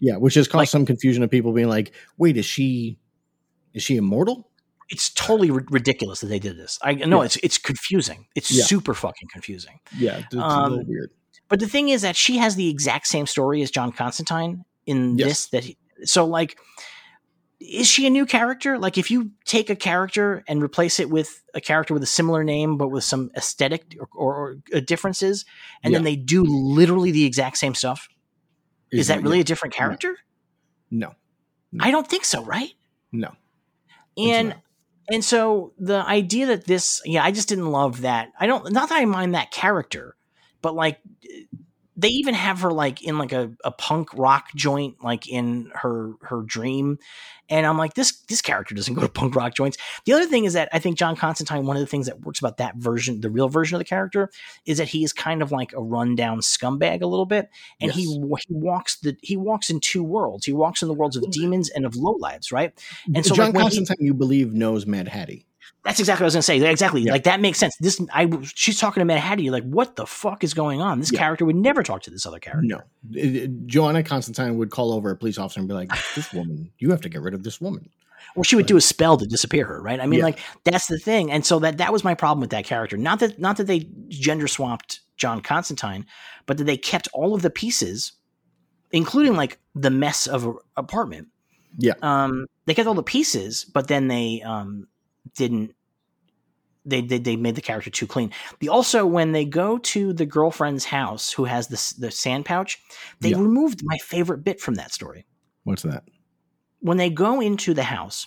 Yeah, which has caused like some confusion of people being like, wait, is she immortal? It's totally ridiculous that they did this. I know. Yeah. It's confusing. It's super fucking confusing. Yeah, it's a little weird. But the thing is that she has the exact same story as John Constantine in this. So like is she a new character? Like, if you take a character and replace it with a character with a similar name, but with some aesthetic or differences, and then they do literally the exact same stuff, is that really a different character? No. I don't think so, right? No. And so the idea that this, I just didn't love that. Not that I mind that character, but like they even have her like in like a punk rock joint, like in her dream. And I'm like, this character doesn't go to punk rock joints. The other thing is that I think John Constantine, one of the things that works about that version, the real version of the character, is that he is kind of like a rundown scumbag a little bit. And he walks in two worlds. He walks in the worlds of demons and of lowlives, right? And so John Constantine, you believe, knows Mad Hattie. That's exactly what I was going to say. Exactly. Yeah. Like, that makes sense. She's talking to Mad Hattie. You're like, what the fuck is going on? This character would never talk to this other character. No. Johanna Constantine would call over a police officer and be like, this woman, you have to get rid of this woman. Or she would do a spell to disappear her, right? I mean, like, that's the thing. And so that was my problem with that character. Not that they gender swapped John Constantine, but that they kept all of the pieces, including like the mess of an apartment. Yeah. They kept all the pieces, but then they, they made the character too clean. Also, when they go to the girlfriend's house who has the sand pouch, they removed my favorite bit from that story. What's that? When they go into the house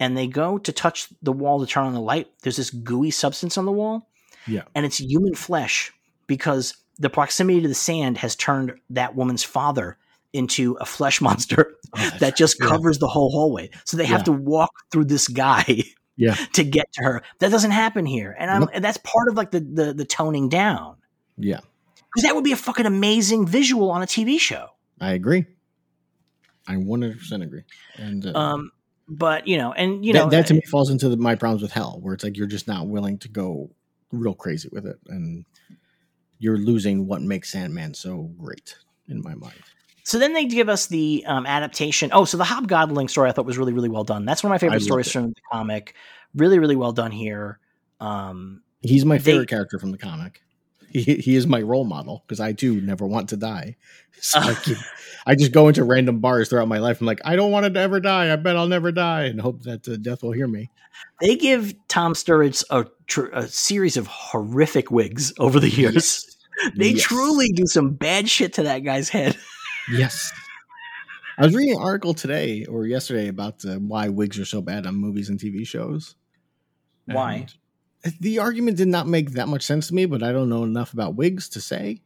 and they go to touch the wall to turn on the light, there's this gooey substance on the wall. Yeah. And it's human flesh, because the proximity to the sand has turned that woman's father into a flesh monster that just covers the whole hallway. So they have to walk through this guy to get to her. That doesn't happen here. And that's part of like the toning down. Yeah. Because that would be a fucking amazing visual on a TV show. I agree. I 100% agree. And, but that to me falls into my problems with Hell, where it's like, you're just not willing to go real crazy with it. And you're losing what makes Sandman so great in my mind. So then they give us the adaptation. Oh, so the Hob Gadling story I thought was really, really well done. That's one of my favorite stories from the comic. Really, really well done here. He's my favorite character from the comic. He is my role model, because I, too, never want to die. So I just go into random bars throughout my life. I'm like, I don't want to ever die. I bet I'll never die, and hope that death will hear me. They give Tom Sturridge a series of horrific wigs over the years. Yes. They truly do some bad shit to that guy's head. Yes. I was reading an article today or yesterday about why wigs are so bad on movies and TV shows. Why? And the argument did not make that much sense to me, but I don't know enough about wigs to say.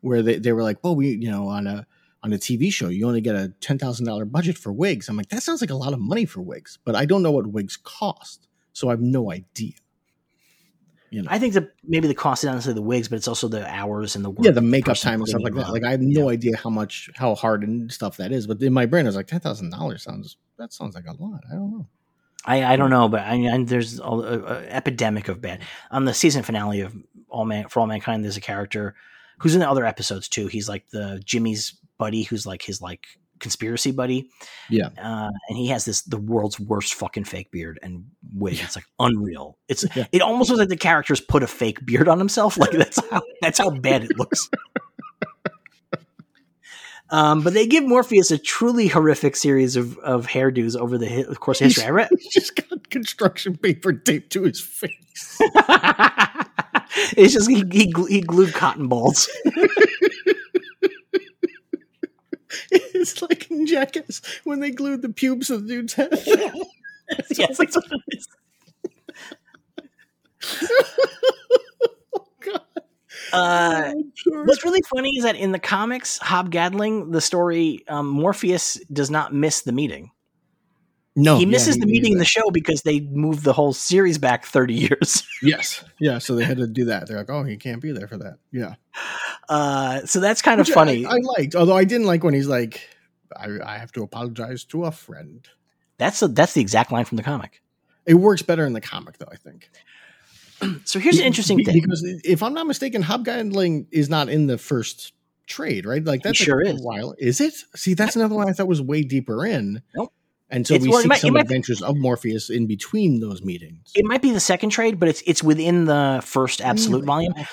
Where they were like, well, we, on a TV show, you only get a $10,000 budget for wigs. I'm like, that sounds like a lot of money for wigs, but I don't know what wigs cost, so I have no idea. I think that maybe the cost is not necessarily the wigs, but it's also the hours and the work. Yeah, the makeup time and stuff like that. Like, I have no idea how hard and stuff that is. But in my brain, I was like, $10,000 sounds like a lot. I don't know. I don't know, but there's an epidemic of bad. On the season finale of For All Mankind, there's a character who's in the other episodes too. He's like the Jimmy's buddy, who's like his like conspiracy buddy. Yeah. And he has the world's worst fucking fake beard and wig. It's like unreal. It almost looks like the character's put a fake beard on himself. Like that's how bad it looks. But they give Morpheus a truly horrific series of hairdos over the course of history. He's just got construction paper taped to his face. It's just he glued cotton balls. It's like in Jackass when they glued the pubes of the dude's head. That's what it is. Oh, God. What's really funny is that in the comics, Hob Gadling, the story, Morpheus does not miss the meeting. No, he misses the meeting in the show because they moved the whole series back 30 years. Yes. Yeah. So they had to do that. They're like, oh, he can't be there for that. Yeah. So that's kind of funny. I liked, although I didn't like when he's like, I have to apologize to a friend. That's the exact line from the comic. It works better in the comic, though, I think. So here's an interesting thing. Because if I'm not mistaken, Hob Gadling is not in the first trade, right? Like that's a while. Is it? See, that's another one I thought was way deeper in. Nope. And so we see some adventures of Morpheus in between those meetings. It might be the second trade, but it's within the first absolute volume. Okay.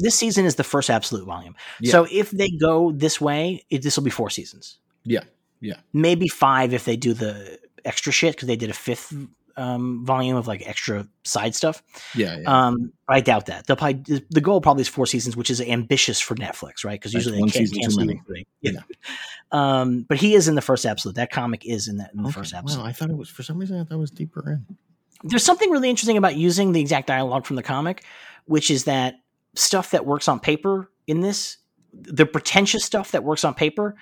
This season is the first absolute volume. Yeah. So if they go this way, this will be 4 seasons. Yeah, yeah. Maybe 5 if they do the extra shit because they did a fifth volume of like extra side stuff. I doubt that. They'll probably, the goal probably is 4 seasons, which is ambitious for Netflix, right? Because usually they can't cancel anything. Yeah. But he is in the first episode. That comic is in that in the first episode. Wow, I thought it was, for some reason I thought it was deeper in. There's something really interesting about using the exact dialogue from the comic, which is that stuff that works on paper in this, the pretentious stuff that works on paper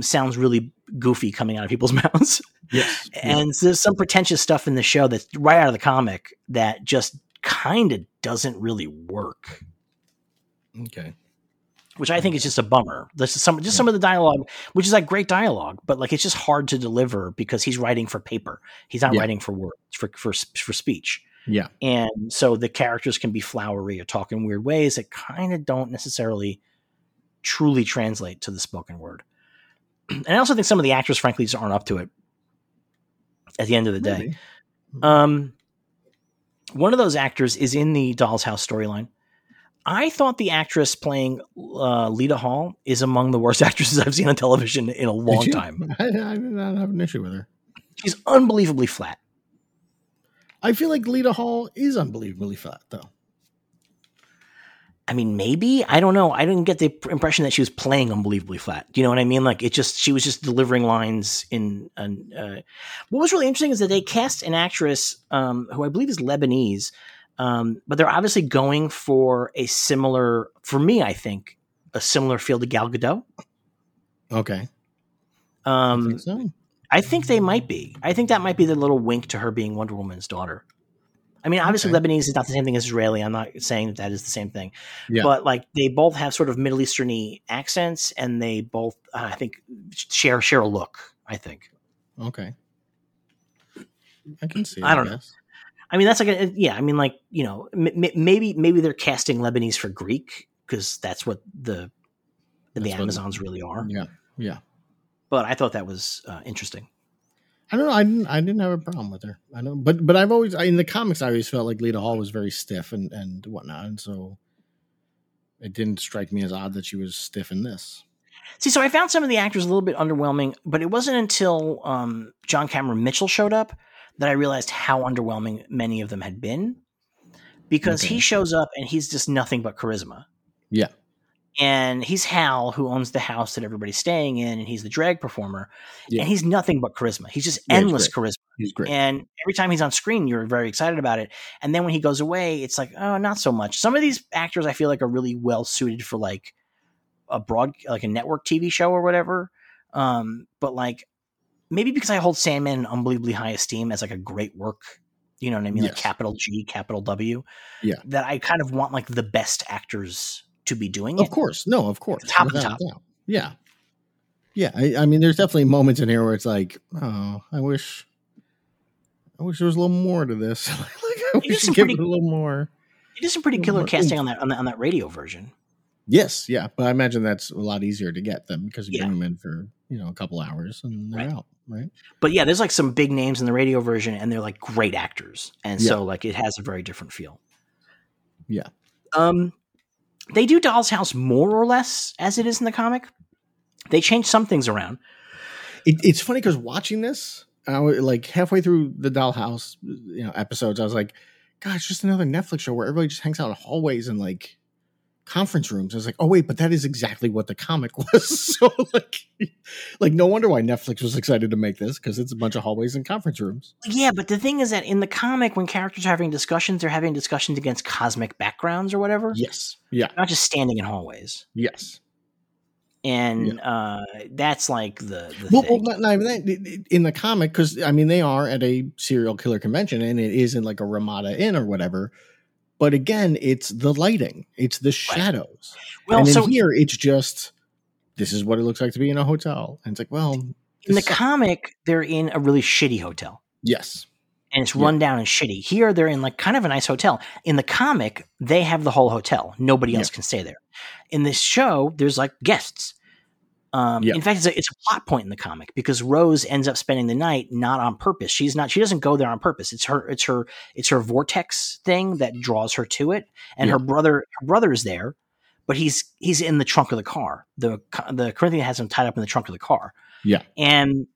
sounds really goofy coming out of people's mouths. Yes. And there's some pretentious stuff in the show that's right out of the comic that just kind of doesn't really work. Okay. Which I think is just a bummer. This is some, just some of the dialogue, which is like great dialogue, but like, it's just hard to deliver because he's writing for paper. He's not writing for words, for speech. Yeah. And so the characters can be flowery or talk in weird ways that kind of don't necessarily truly translate to the spoken word. And I also think some of the actors, frankly, just aren't up to it at the end of the day. Maybe. One of those actors is in the Doll's House storyline. I thought the actress playing Lyta Hall is among the worst actresses I've seen on television in a long time. I did not have an issue with her. She's unbelievably flat. I feel like Lyta Hall is unbelievably flat, though. I mean, maybe, I don't know. I didn't get the impression that she was playing unbelievably flat. Do you know what I mean? Like it just, she was just delivering lines in, what was really interesting is that they cast an actress, who I believe is Lebanese. But they're obviously going for a similar, for me, I think a similar feel to Gal Gadot. Okay. I think they might be, I think that might be the little wink to her being Wonder Woman's daughter. I mean, obviously, Lebanese is not the same thing as Israeli. I'm not saying that that is the same thing. Yeah. But, like, they both have sort of Middle Eastern-y accents, and they both, I think, share a look, I think. Okay. I can see that. I don't know. I mean, that's like – yeah, I mean, like, you know, maybe they're casting Lebanese for Greek because that's what the Amazons really are. Yeah, yeah. But I thought that was interesting. I don't know. I didn't have a problem with her. I don't. But I've always in the comics I always felt like Lyta Hall was very stiff and whatnot, and so it didn't strike me as odd that she was stiff in this. See, so I found some of the actors a little bit underwhelming, but it wasn't until John Cameron Mitchell showed up that I realized how underwhelming many of them had been, because he shows up and he's just nothing but charisma. Yeah. And he's Hal, who owns the house that everybody's staying in, and he's the drag performer. Yeah. And he's nothing but charisma. He's just endless charisma. He's great. And every time he's on screen, you're very excited about it. And then when he goes away, it's like, oh, not so much. Some of these actors I feel like are really well suited for like a network TV show or whatever. But like maybe because I hold Sandman in unbelievably high esteem as like a great work, you know what I mean? Yes. Like capital G, capital W. Yeah. That I kind of want like the best actors to be doing it. Of course. No, of course. Top. Yeah. Yeah. I mean, there's definitely moments in here where it's like, oh, I wish there was a little more to this. Like, I wish you give it a little more. It is some pretty killer casting on that radio version. Yes. Yeah. But I imagine that's a lot easier to get them because you bring them in for, you know, a couple hours and they're out. Right. But yeah, there's like some big names in the radio version and they're like great actors. And so like, it has a very different feel. Yeah. They do Doll's House more or less as it is in the comic. They change some things around. It's funny because watching this, like halfway through the Doll's House, you know, episodes, I was like, "God, it's just another Netflix show where everybody just hangs out in hallways and like conference rooms." I was like, "Oh wait, but that is exactly what the comic was." So like no wonder why Netflix was excited to make this because it's a bunch of hallways and conference rooms. Yeah, but the thing is that in the comic, when characters are having discussions, they're having discussions against cosmic backgrounds or whatever. Yes. Yeah. Not just standing in hallways. Yes. And that's like the thing. Well, not even that in the comic, because I mean they are at a serial killer convention and it is in like a Ramada Inn or whatever. But again, it's the lighting, it's the shadows. Well, and so here it's just this is what it looks like to be in a hotel. And it's like, well, in the comic, they're in a really shitty hotel. Yes. And it's run down and shitty. Here, they're in like kind of a nice hotel. In the comic, they have the whole hotel. Nobody else can stay there. In this show, there's like guests. In fact, it's a plot point in the comic because Rose ends up spending the night not on purpose. She doesn't go there on purpose. It's her vortex thing that draws her to it. And her brother is there, but he's in the trunk of the car. The Corinthian has him tied up in the trunk of the car. Yeah. And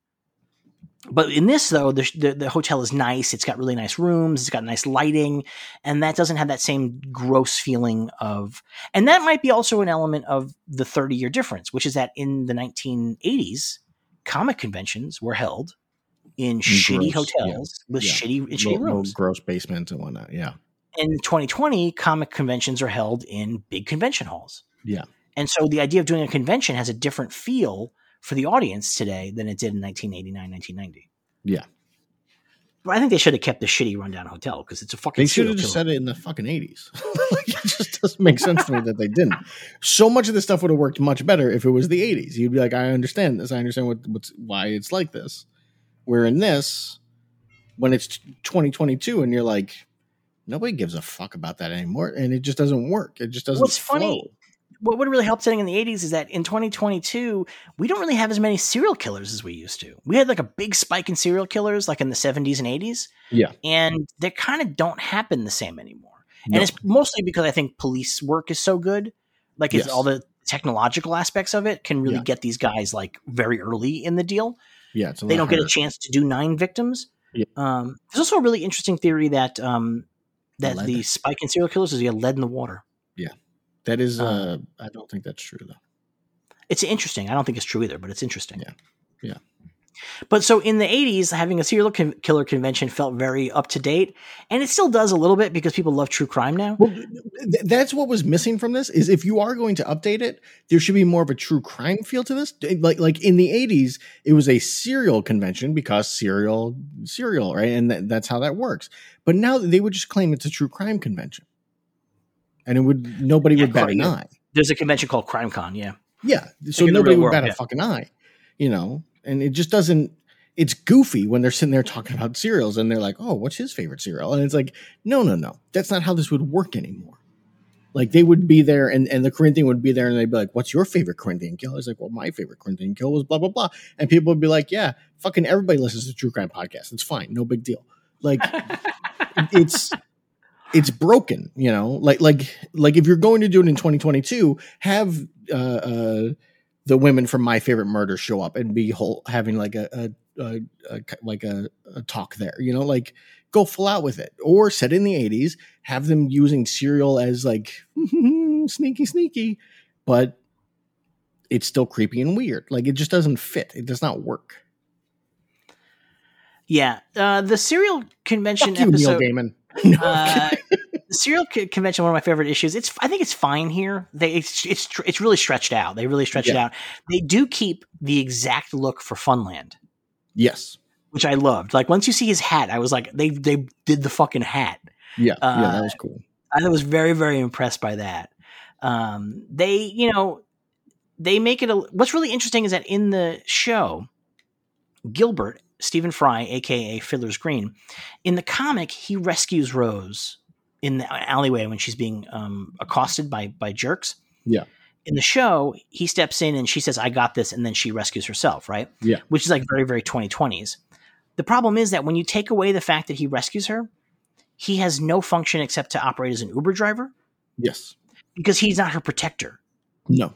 But in this, though, the hotel is nice. It's got really nice rooms. It's got nice lighting. And that doesn't have that same gross feeling of... And that might be also an element of the 30-year difference, which is that in the 1980s, comic conventions were held in shitty hotels with shitty rooms. Gross basements and whatnot, yeah. In 2020, comic conventions are held in big convention halls. Yeah. And so the idea of doing a convention has a different feel for the audience today than it did in 1989, 1990. Yeah. But I think they should have kept the shitty rundown hotel because it's a fucking... They should have just said it in the fucking 80s. Like, it just doesn't make sense to me that they didn't. So much of this stuff would have worked much better if it was the 80s. You'd be like, I understand this. I understand why it's like this. Where in this, when it's 2022 and you're like, nobody gives a fuck about that anymore. And it just doesn't work. It just doesn't flow. Funny. What would really help setting in the 80s is that in 2022, we don't really have as many serial killers as we used to. We had like a big spike in serial killers like in the 70s and 80s. Yeah. And they kind of don't happen the same anymore. No. And it's mostly because I think police work is so good. Like it's all the technological aspects of it can really get these guys like very early in the deal. Yeah. They don't get a chance to do 9 victims. Yeah. There's also a really interesting theory that, the spike in serial killers is you had lead in the water. Yeah. That is, I don't think that's true though. It's interesting. I don't think it's true either, but it's interesting. Yeah. Yeah. But so in the 80s, having a serial killer convention felt very up to date, and it still does a little bit because people love true crime now. Well, that's what was missing from this is if you are going to update it, there should be more of a true crime feel to this. Like in the 80s, it was a serial convention because serial, right? And that's how that works. But now they would just claim it's a true crime convention. And it would nobody would bat an eye. There's a convention called CrimeCon, yeah. Yeah. So nobody would bat a fucking eye, you know. And it just doesn't – it's goofy when they're sitting there talking about cereals and they're like, oh, what's his favorite cereal? And it's like, no. That's not how this would work anymore. Like they would be there and the Corinthian would be there and they'd be like, what's your favorite Corinthian kill? It's like, well, my favorite Corinthian kill was blah, blah, blah. And people would be like, yeah, fucking everybody listens to true crime podcasts. It's fine. No big deal. Like it's – it's broken, you know, like if you're going to do it in 2022, have the women from My Favorite Murder show up and be having like a talk there, you know, like go full out with it, or set in the 80s, have them using cereal as like sneaky, but it's still creepy and weird. Like it just doesn't fit. It does not work. Yeah. The serial convention episode. Neil Gaiman. No, the serial convention, one of my favorite issues. I think it's fine here. It's really stretched out. They really stretch it out. They do keep the exact look for Funland. Yes, which I loved. Like once you see his hat, I was like, they did the fucking hat. Yeah, that was cool. I was very, very impressed by that. They make it. What's really interesting is that in the show, Gilbert. Stephen Fry, a.k.a. Fiddler's Green. In the comic, he rescues Rose in the alleyway when she's being accosted by jerks. Yeah. In the show, he steps in and she says, I got this. And then she rescues herself, right? Yeah. Which is like very, very 2020s. The problem is that when you take away the fact that he rescues her, he has no function except to operate as an Uber driver. Yes. Because he's not her protector. No.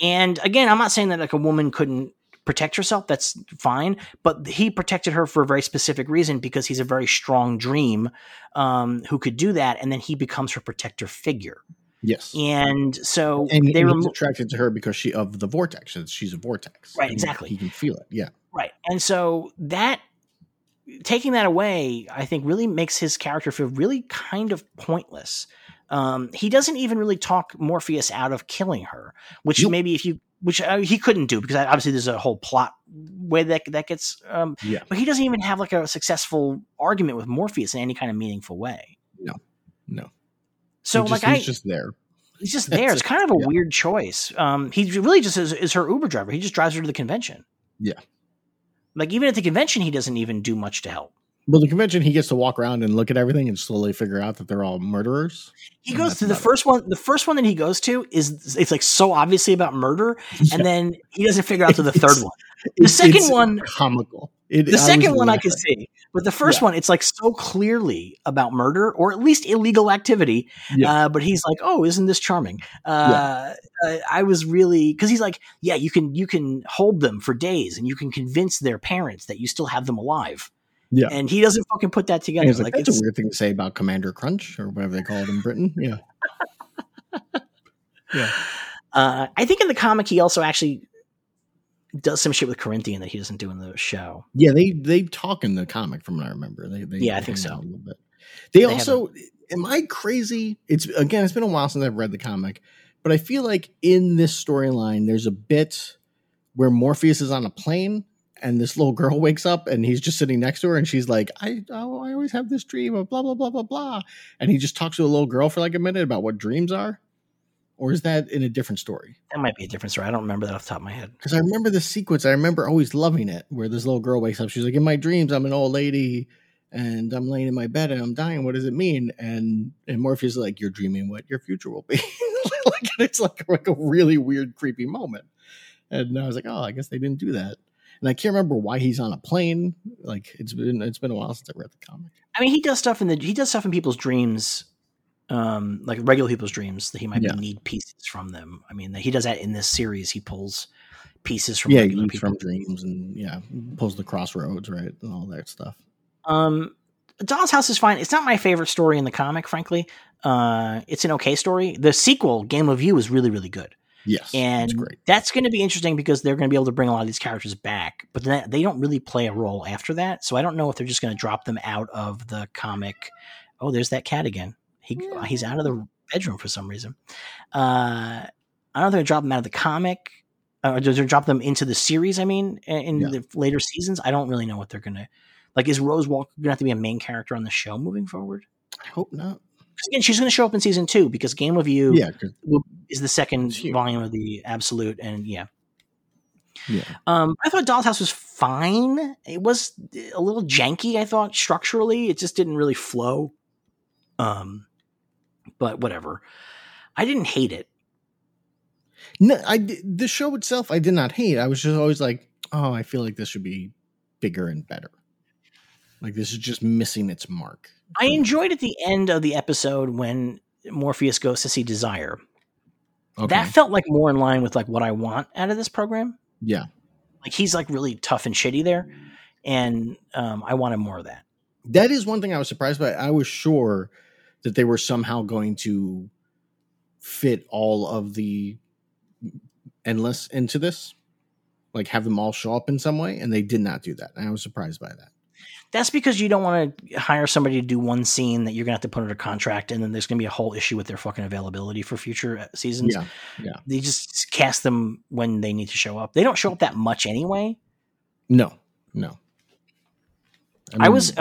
And again, I'm not saying that like a woman couldn't protect herself, that's fine, but he protected her for a very specific reason because he's a very strong dream who could do that, and then he becomes her protector figure. Yes. And so they were attracted to her because of the vortex. She's a vortex. Right, exactly. He can feel it. Yeah. Right. And so that taking that away, I think really makes his character feel really kind of pointless. He doesn't even really talk Morpheus out of killing her, which maybe if you which he couldn't do because obviously there's a whole plot way that gets, but he doesn't even have like a successful argument with Morpheus in any kind of meaningful way. No. So he's just there. It's kind of a weird choice. He really just is her Uber driver. He just drives her to the convention. Yeah. Like even at the convention, he doesn't even do much to help. Well, the convention, he gets to walk around and look at everything and slowly figure out that they're all murderers. He goes to the first one. The first one that he goes to it's like so obviously about murder. Yeah. And then he doesn't figure out to the third one. The second one. Comical. The second one I could see, but the first one, it's like so clearly about murder or at least illegal activity. Yeah. But he's like, oh, isn't this charming? I was really, cause he's like, yeah, you can hold them for days and you can convince their parents that you still have them alive. Yeah. And he doesn't fucking put that together. Like, that's a weird thing to say about Commander Crunch or whatever they call it in Britain. Yeah. Yeah. I think in the comic, he also actually does some shit with Corinthian that he doesn't do in the show. Yeah, they talk in the comic from what I remember. I think so. A little bit. They also, am I crazy? It's been a while since I've read the comic, but I feel like in this storyline, there's a bit where Morpheus is on a plane and this little girl wakes up and he's just sitting next to her and she's like, I always have this dream of blah, blah, blah, blah, blah. And he just talks to a little girl for like a minute about what dreams are. Or is that in a different story? That might be a different story. I don't remember that off the top of my head. Because I remember the sequence. I remember always loving it where this little girl wakes up. She's like, in my dreams, I'm an old lady and I'm laying in my bed and I'm dying. What does it mean? And Morpheus is like, you're dreaming what your future will be. Like, it's like a really weird, creepy moment. And I was like, oh, I guess they didn't do that. And I can't remember why he's on a plane. Like, it's been a while since I read the comic. I mean, he does stuff in people's dreams. Like regular people's dreams that he might need pieces from them. I mean, he does that in this series. He pulls pieces from regular people from dreams and pulls the crossroads, right, and all that stuff. Doll's House is fine. It's not my favorite story in the comic, frankly. It's an okay story. The sequel, Game of You, is really, really good. Yes, and that's going to be interesting because they're going to be able to bring a lot of these characters back, but then they don't really play a role after that. So I don't know if they're just going to drop them out of the comic. Oh, there's that cat again. He's out of the bedroom for some reason. I don't think I dropped them out of the comic. Or does they drop them into the series? I mean, in the later seasons, I don't really know what they're going to like. Is Rose Walker going to have to be a main character on the show moving forward? I hope not. Again, she's going to show up in season 2 because Game of You is the second volume of the Absolute, and I thought Doll's House was fine. It was a little janky. I thought structurally, it just didn't really flow. But whatever. I didn't hate it. No, the show itself I did not hate. I was just always like, oh, I feel like this should be bigger and better. Like this is just missing its mark. I enjoyed at the end of the episode when Morpheus goes to see Desire. Okay. That felt like more in line with like what I want out of this program. Yeah. Like he's like really tough and shitty there. And I wanted more of that. That is one thing I was surprised by. I was sure that they were somehow going to fit all of the Endless into this, like have them all show up in some way. And they did not do that. And I was surprised by that. That's because you don't want to hire somebody to do one scene that you're going to have to put under contract. And then there's going to be a whole issue with their fucking availability for future seasons. Yeah, yeah. They just cast them when they need to show up. They don't show up that much anyway. No. I was,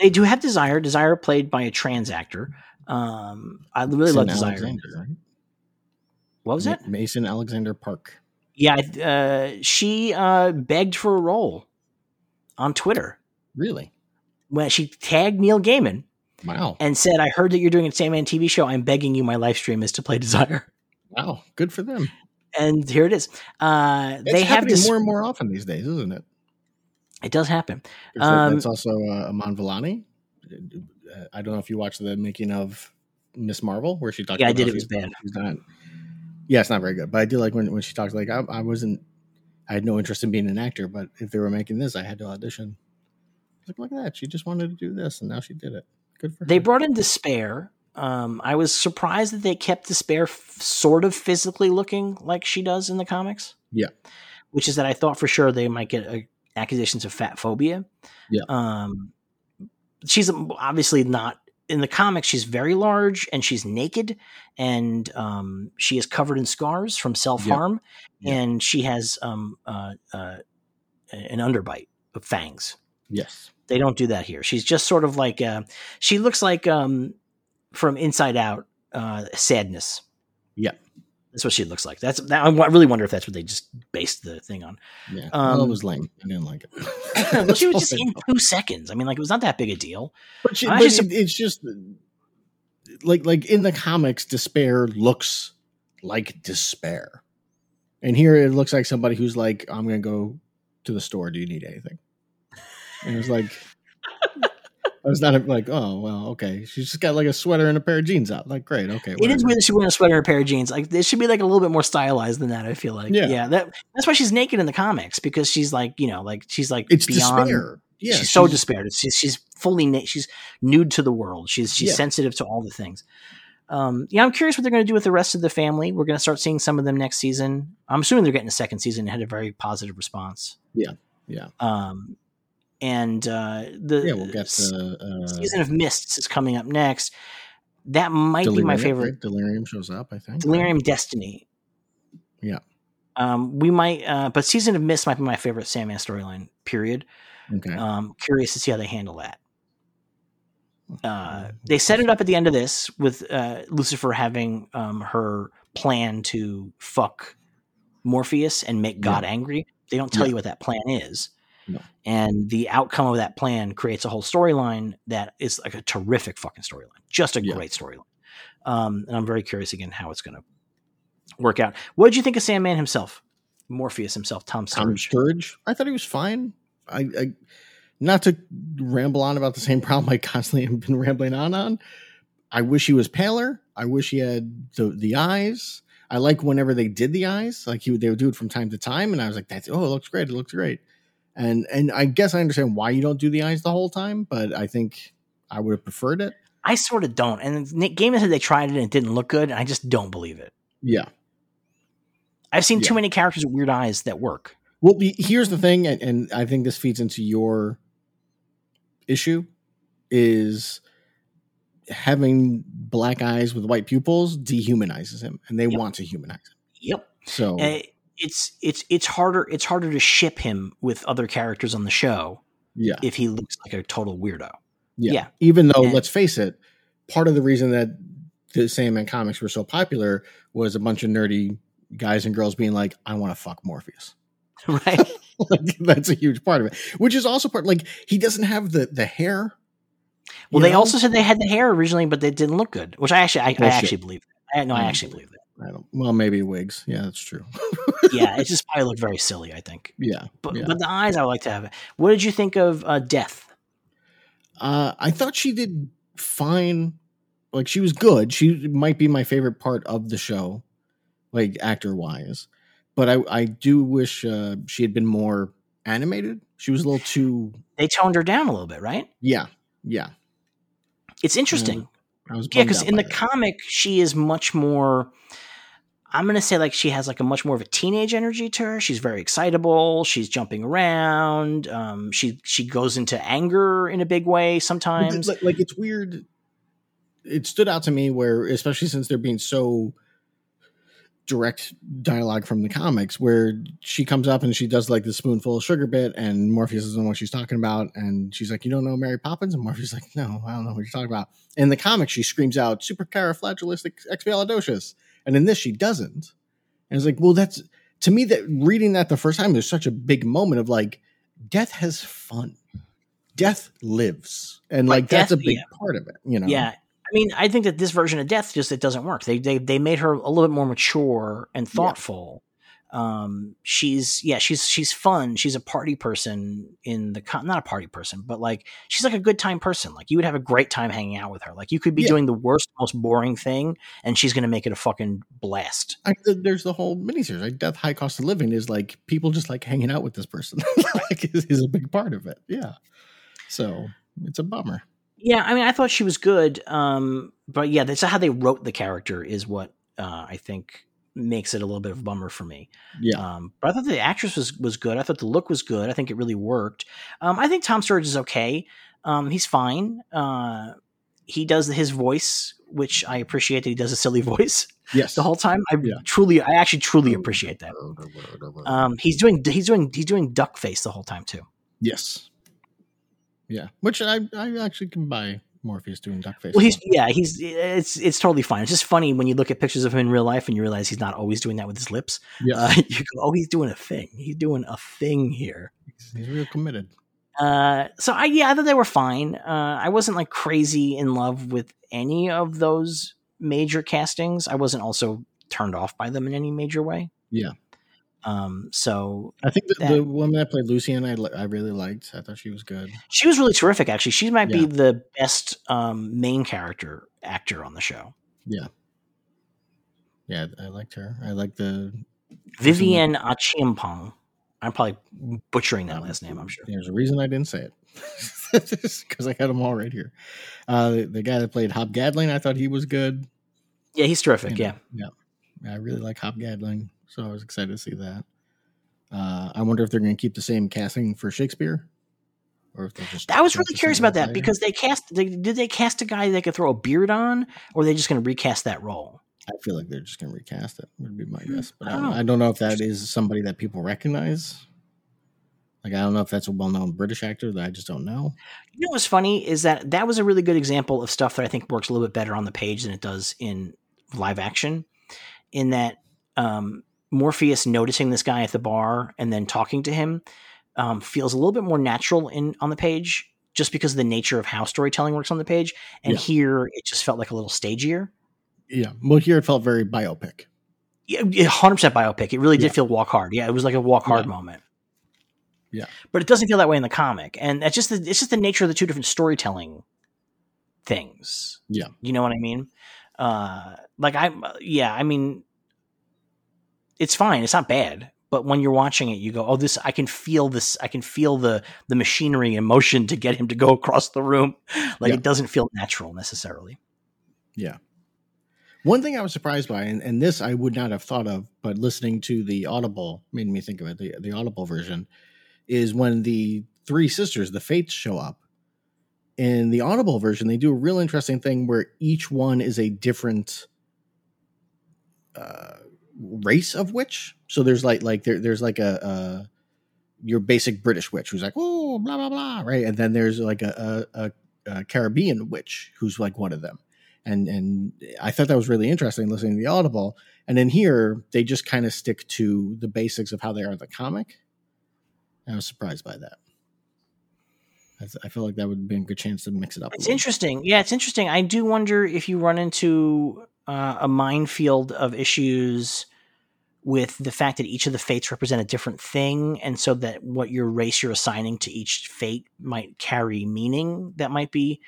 they do have Desire played by a trans actor. I really love Desire. Alexander. What was it? Mason Alexander Park. Yeah. She begged for a role on Twitter. Really? When she tagged Neil Gaiman. Wow. And said, I heard that you're doing a Sandman TV show. I'm begging you. My live stream is to play Desire. Wow. Good for them. And here it is. They have this more and more often these days, isn't it? It does happen. It's also Aman Vellani. I don't know if you watched the making of Miss Marvel, where she talked. Yeah, I did. It was bad. It's not very good. But I do like when she talks. Like I had no interest in being an actor, but if they were making this, I had to audition. Like, look at that. She just wanted to do this, and now she did it. Good for her. They brought in Despair. I was surprised that they kept Despair sort of physically looking like she does in the comics. Yeah, which is that I thought for sure they might get accusations of fat phobia. Yeah. She's obviously not in the comics. She's very large and she's naked and she is covered in scars from self-harm. Yeah. And she has an underbite of fangs. Yes. They don't do that here. She's just sort of like, she looks like from Inside Out, Sadness. Yeah. That's what she looks like. I really wonder if that's what they just based the thing on. Yeah, it was lame. I didn't like it. Well, she was just in 2 seconds. I mean, like it was not that big a deal. But, it's just like in the comics, Despair looks like despair, and here it looks like somebody who's like, "I'm going to go to the store. Do you need anything?" And it was like, I was not like, oh, well, okay. She's just got like a sweater and a pair of jeans out. Like, great. Okay. Whatever. It is weird that she wore a sweater and a pair of jeans. Like, it should be like a little bit more stylized than that, I feel like. Yeah. Yeah, that's why she's naked in the comics, because she's like, you know, like she's like, it's beyond despair. Yeah, she's so despaired. She's fully she's nude to the world. She's sensitive to all the things. I'm curious what they're going to do with the rest of the family. We're going to start seeing some of them next season. I'm assuming they're getting a second season. It had a very positive response. Yeah, yeah. We'll get the season of Mists is coming up next. That might be my favorite. Right? Delirium shows up, I think. Delirium Destiny. Yeah. We might, but season of Mists might be my favorite Sandman storyline. Period. Okay. Curious to see how they handle that. They set it up at the end of this with Lucifer having her plan to fuck Morpheus and make God angry. They don't tell you what that plan is. No. And the outcome of that plan creates a whole storyline that is like a terrific fucking storyline. Just a great storyline. And I'm very curious again how it's going to work out. What did you think of Sandman himself? Morpheus himself, Tom Sturridge. Tom Sturridge? I thought he was fine. I not to ramble on about the same problem I constantly have been rambling on. I wish he was paler. I wish he had the eyes. I like whenever they did the eyes, like they would do it from time to time. And I was like, it looks great. It looks great. And I guess I understand why you don't do the eyes the whole time, but I think I would have preferred it. I sort of don't. And Nick Gaiman said they tried it and it didn't look good. And I just don't believe it. Yeah. I've seen too many characters with weird eyes that work. Well, here's the thing, and I think this feeds into your issue, is having black eyes with white pupils dehumanizes him, and they want to humanize him. Yep. So it's harder to ship him with other characters on the show. Yeah. If he looks like a total weirdo. Yeah. Even though, let's face it, part of the reason that the Sandman comics were so popular was a bunch of nerdy guys and girls being like, "I want to fuck Morpheus." Right. Like, that's a huge part of it, which is also part, like, he doesn't have the hair. Well, they also said they had the hair originally, but they didn't look good, which I actually believe that. I actually believe that. Well, maybe wigs. Yeah, that's true. Yeah. It just probably looked very silly, I think. Yeah. But the eyes, I would like to have it. What did you think of Death? I thought she did fine. Like, she was good. She might be my favorite part of the show, like, actor wise. But I do wish she had been more animated. She was a little too... They toned her down a little bit, right? Yeah, yeah. It's interesting. Because in the comic, she is much more... I'm going to say, like, she has, like, a much more of a teenage energy to her. She's very excitable. She's jumping around. She goes into anger in a big way sometimes. Like, it's weird. It stood out to me where, especially since they're being so... direct dialogue from the comics, where she comes up and she does like the spoonful of sugar bit, and Morpheus doesn't know what she's talking about, and she's like, "You don't know Mary Poppins?" And Morpheus is like, "No, I don't know what you're talking about." In the comics, she screams out "supercalifragilistic expialidocious," and in this, she doesn't. And it's like, well, that's to me that reading that the first time, there's such a big moment of like, Death has fun, Death lives, and like that's a big part of it, you know? Yeah. I mean, I think that this version of Death just, it doesn't work. They made her a little bit more mature and thoughtful. Yeah. She's fun. She's a party person not a party person, but like, she's like a good time person. Like, you would have a great time hanging out with her. Like, you could be doing the worst, most boring thing, and she's going to make it a fucking blast. There's the whole miniseries. Like, Death, High Cost of Living is like, people just like hanging out with this person. Like, is a big part of it. Yeah. So it's a bummer. Yeah, I mean, I thought she was good, but yeah, that's how they wrote the character is what I think makes it a little bit of a bummer for me. Yeah, but I thought the actress was good. I thought the look was good. I think it really worked. I think Tom Sturridge is okay. He's fine. He does his voice, which I appreciate that he does a silly voice. Yes, the whole time. I actually truly appreciate that. He's doing duck face the whole time too. Yes. Yeah, which I actually can buy Morpheus doing duckface. Well, it's totally fine. It's just funny when you look at pictures of him in real life and you realize he's not always doing that with his lips. Yeah, you go, oh, he's doing a thing. He's doing a thing here. He's real committed. So I thought they were fine. I wasn't like crazy in love with any of those major castings. I wasn't also turned off by them in any major way. Yeah. So I think the woman that played Lucien, I really liked. I thought she was good. She was really terrific, actually. She might be the best main character actor on the show. Yeah. Yeah, I liked her. I liked the Vivian Achiampong. I'm probably butchering that last name, I'm sure. There's a reason I didn't say it. Because I got them all right here. The guy that played Hob Gadling, I thought he was good. Yeah, he's terrific. Yeah. I really like Hob Gadling, so I was excited to see that. I wonder if they're going to keep the same casting for Shakespeare. Or if just I was really curious about that later. Because did they cast a guy they could throw a beard on, or are they just going to recast that role? I feel like they're just going to recast it, would be my guess. But I don't know if that is somebody that people recognize. Like, I don't know if that's a well-known British actor that I just don't know. You know what's funny is that was a really good example of stuff that I think works a little bit better on the page than it does in live action, in that Morpheus noticing this guy at the bar and then talking to him feels a little bit more natural on the page, just because of the nature of how storytelling works on the page. And here it just felt like a little stagier. Yeah, well, here it felt very biopic. Yeah, 100% biopic. It really did feel Walk Hard. Yeah, it was like a Walk Hard moment. Yeah, but it doesn't feel that way in the comic, and that's just it's just the nature of the two different storytelling things. Yeah, you know what I mean? I mean, it's fine. It's not bad, but when you're watching it, you go, "Oh, this! I can feel this. I can feel the machinery and motion to get him to go across the room." Like it doesn't feel natural necessarily. Yeah. One thing I was surprised by, and this I would not have thought of, but listening to the Audible made me think of it, the Audible version, is when the three sisters, the Fates, show up. In the Audible version, they do a real interesting thing where each one is a different race of witch. So there's like your basic British witch who's like, oh, blah, blah, blah, right? And then there's like a Caribbean witch who's like one of them. And I thought that was really interesting listening to the Audible. And then here, they just kind of stick to the basics of how they are in the comic. And I was surprised by that. I feel like that would have been a good chance to mix it up. It's interesting. Yeah, it's interesting. I do wonder if you run into a minefield of issues with the fact that each of the fates represent a different thing. And so that what your race you're assigning to each fate might carry meaning that might be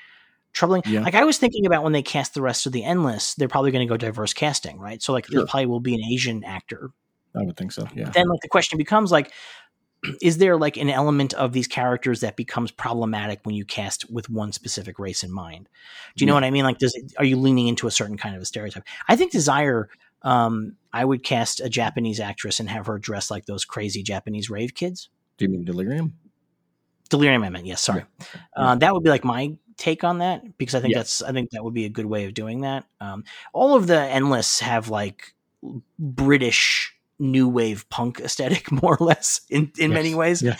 troubling. Yeah. Like I was thinking about when they cast the rest of the Endless, they're probably going to go diverse casting, right? So like there probably will be an Asian actor. I would think so. Yeah. But then like the question becomes like, is there like an element of these characters that becomes problematic when you cast with one specific race in mind? Do you know what I mean? Like, are you leaning into a certain kind of a stereotype? I think Desire, I would cast a Japanese actress and have her dress like those crazy Japanese rave kids. Do you mean Delirium? Delirium, I meant. Yes. Sorry. Yeah. That would be like my take on that, because I think that would be a good way of doing that. All of the Endless have like British new wave punk aesthetic, more or less, in many ways. Yeah.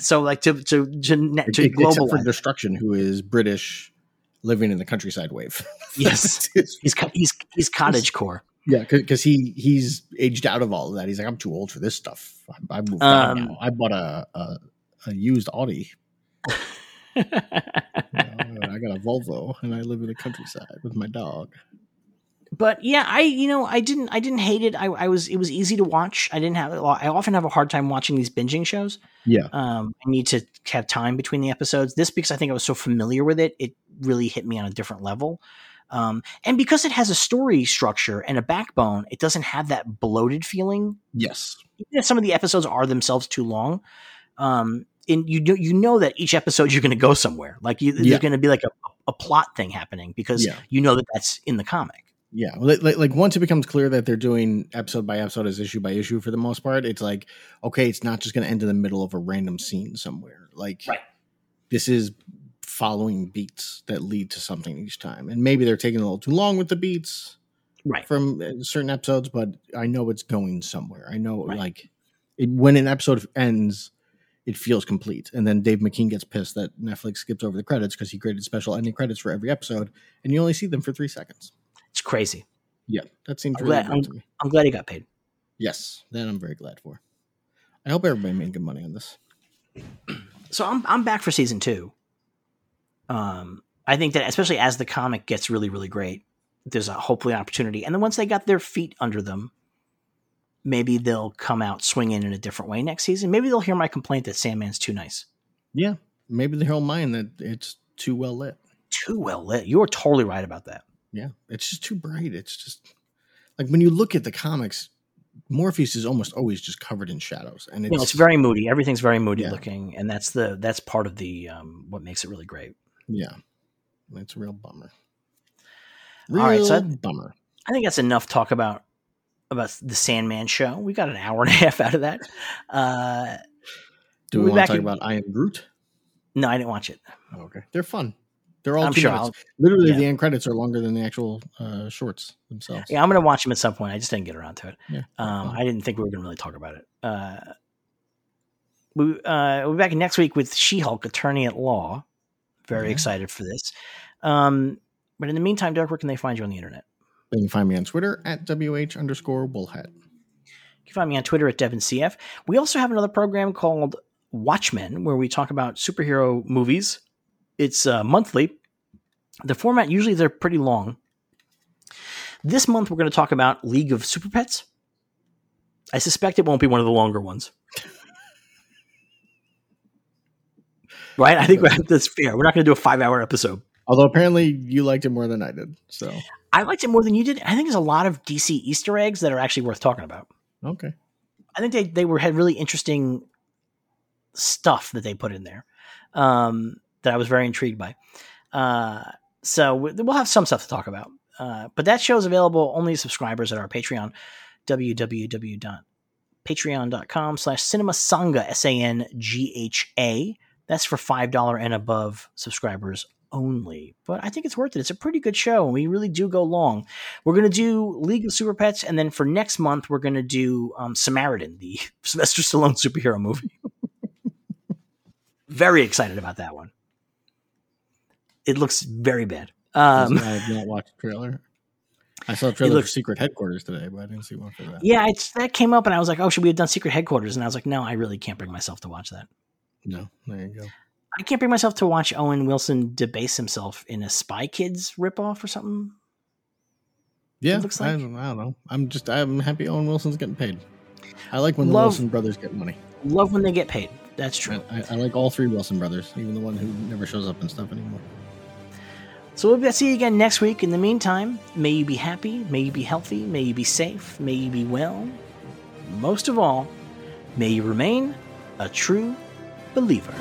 So like to global for Destruction, who is British living in the countryside wave. Yes. he's cottage core. Yeah. Cause he's aged out of all of that. He's like, I'm too old for this stuff. I moved on now. I bought a used Audi. I got a Volvo and I live in the countryside with my dog. But yeah, I didn't hate it. It was easy to watch. I often have a hard time watching these binging shows. Yeah. I need to have time between the episodes. This, because I think I was so familiar with it, it really hit me on a different level. And because it has a story structure and a backbone, it doesn't have that bloated feeling. Yes. Even if some of the episodes are themselves too long. And you know that each episode you're going to go somewhere. Like there's going to be like a plot thing happening because you know that that's in the comic. Yeah, like once it becomes clear that they're doing episode by episode as issue by issue for the most part, it's like, okay, it's not just going to end in the middle of a random scene somewhere. Like this is following beats that lead to something each time. And maybe they're taking a little too long with the beats from certain episodes, but I know it's going somewhere. I know when an episode ends, it feels complete. And then Dave McKean gets pissed that Netflix skips over the credits because he created special ending credits for every episode, and you only see them for 3 seconds. It's crazy. Yeah, that seems really good to me. I'm glad he got paid. Yes, that I'm very glad for. I hope everybody made good money on this. So I'm back for season 2. I think that especially as the comic gets really, really great, there's hopefully an opportunity. And then once they got their feet under them, Maybe they'll come out swinging in a different way next season. Maybe they'll hear my complaint that Sandman's too nice. Yeah, maybe they'll mind that it's too well lit. Too well lit. You are totally right about that. Yeah, it's just too bright. It's just like when you look at the comics, Morpheus is almost always just covered in shadows, and it's very moody. Everything's very moody looking, and that's part of the what makes it really great. Yeah, it's a real bummer. All right, so I think that's enough talk about the Sandman show. We got an hour and a half out of that. Do we want to talk about I Am Groot? No, I didn't watch it. Oh, okay, they're fun. They're all literally the end credits are longer than the actual shorts themselves. Yeah, I'm going to watch them at some point. I just didn't get around to it. Yeah. I didn't think we were going to really talk about it. We'll be back next week with She-Hulk, Attorney at Law. Very excited for this. But in the meantime, Derek, where can they find you on the internet? They can find me on Twitter at WH_Woolhat. You can find me on Twitter at DevinCF. We also have another program called Watchmen, where we talk about superhero movies. It's monthly. The format, usually they're pretty long. This month, we're going to talk about League of Super Pets. I suspect it won't be one of the longer ones. Right? I think that's fair. We're not going to do a 5-hour episode. Although apparently you liked it more than I did. So I liked it more than you did. I think there's a lot of DC Easter eggs that are actually worth talking about. Okay. I think they had really interesting stuff that they put in there. That I was very intrigued by. So we'll have some stuff to talk about. But that show is available only to subscribers at our Patreon, www.patreon.com/cinemasangha, SANGHA. That's for $5 and above subscribers only. But I think it's worth it. It's a pretty good show, and we really do go long. We're going to do League of Super Pets, and then for next month, we're going to do Samaritan, the Sylvester Stallone superhero movie. Very excited about that one. It looks very bad. I have not watched the trailer. I saw a trailer for Secret Headquarters today, but I didn't see one for that. Yeah, that came up, and I was like, oh, should we have done Secret Headquarters? And I was like, no, I really can't bring myself to watch that. No, there you go. I can't bring myself to watch Owen Wilson debase himself in a Spy Kids ripoff or something. Yeah, looks like. I don't know. I'm happy Owen Wilson's getting paid. I like when the Wilson brothers get money. Love when they get paid. That's true. I like all three Wilson brothers, even the one who never shows up and stuff anymore. So we'll see you again next week. In the meantime, may you be happy, may you be healthy, may you be safe, may you be well. Most of all, may you remain a true believer.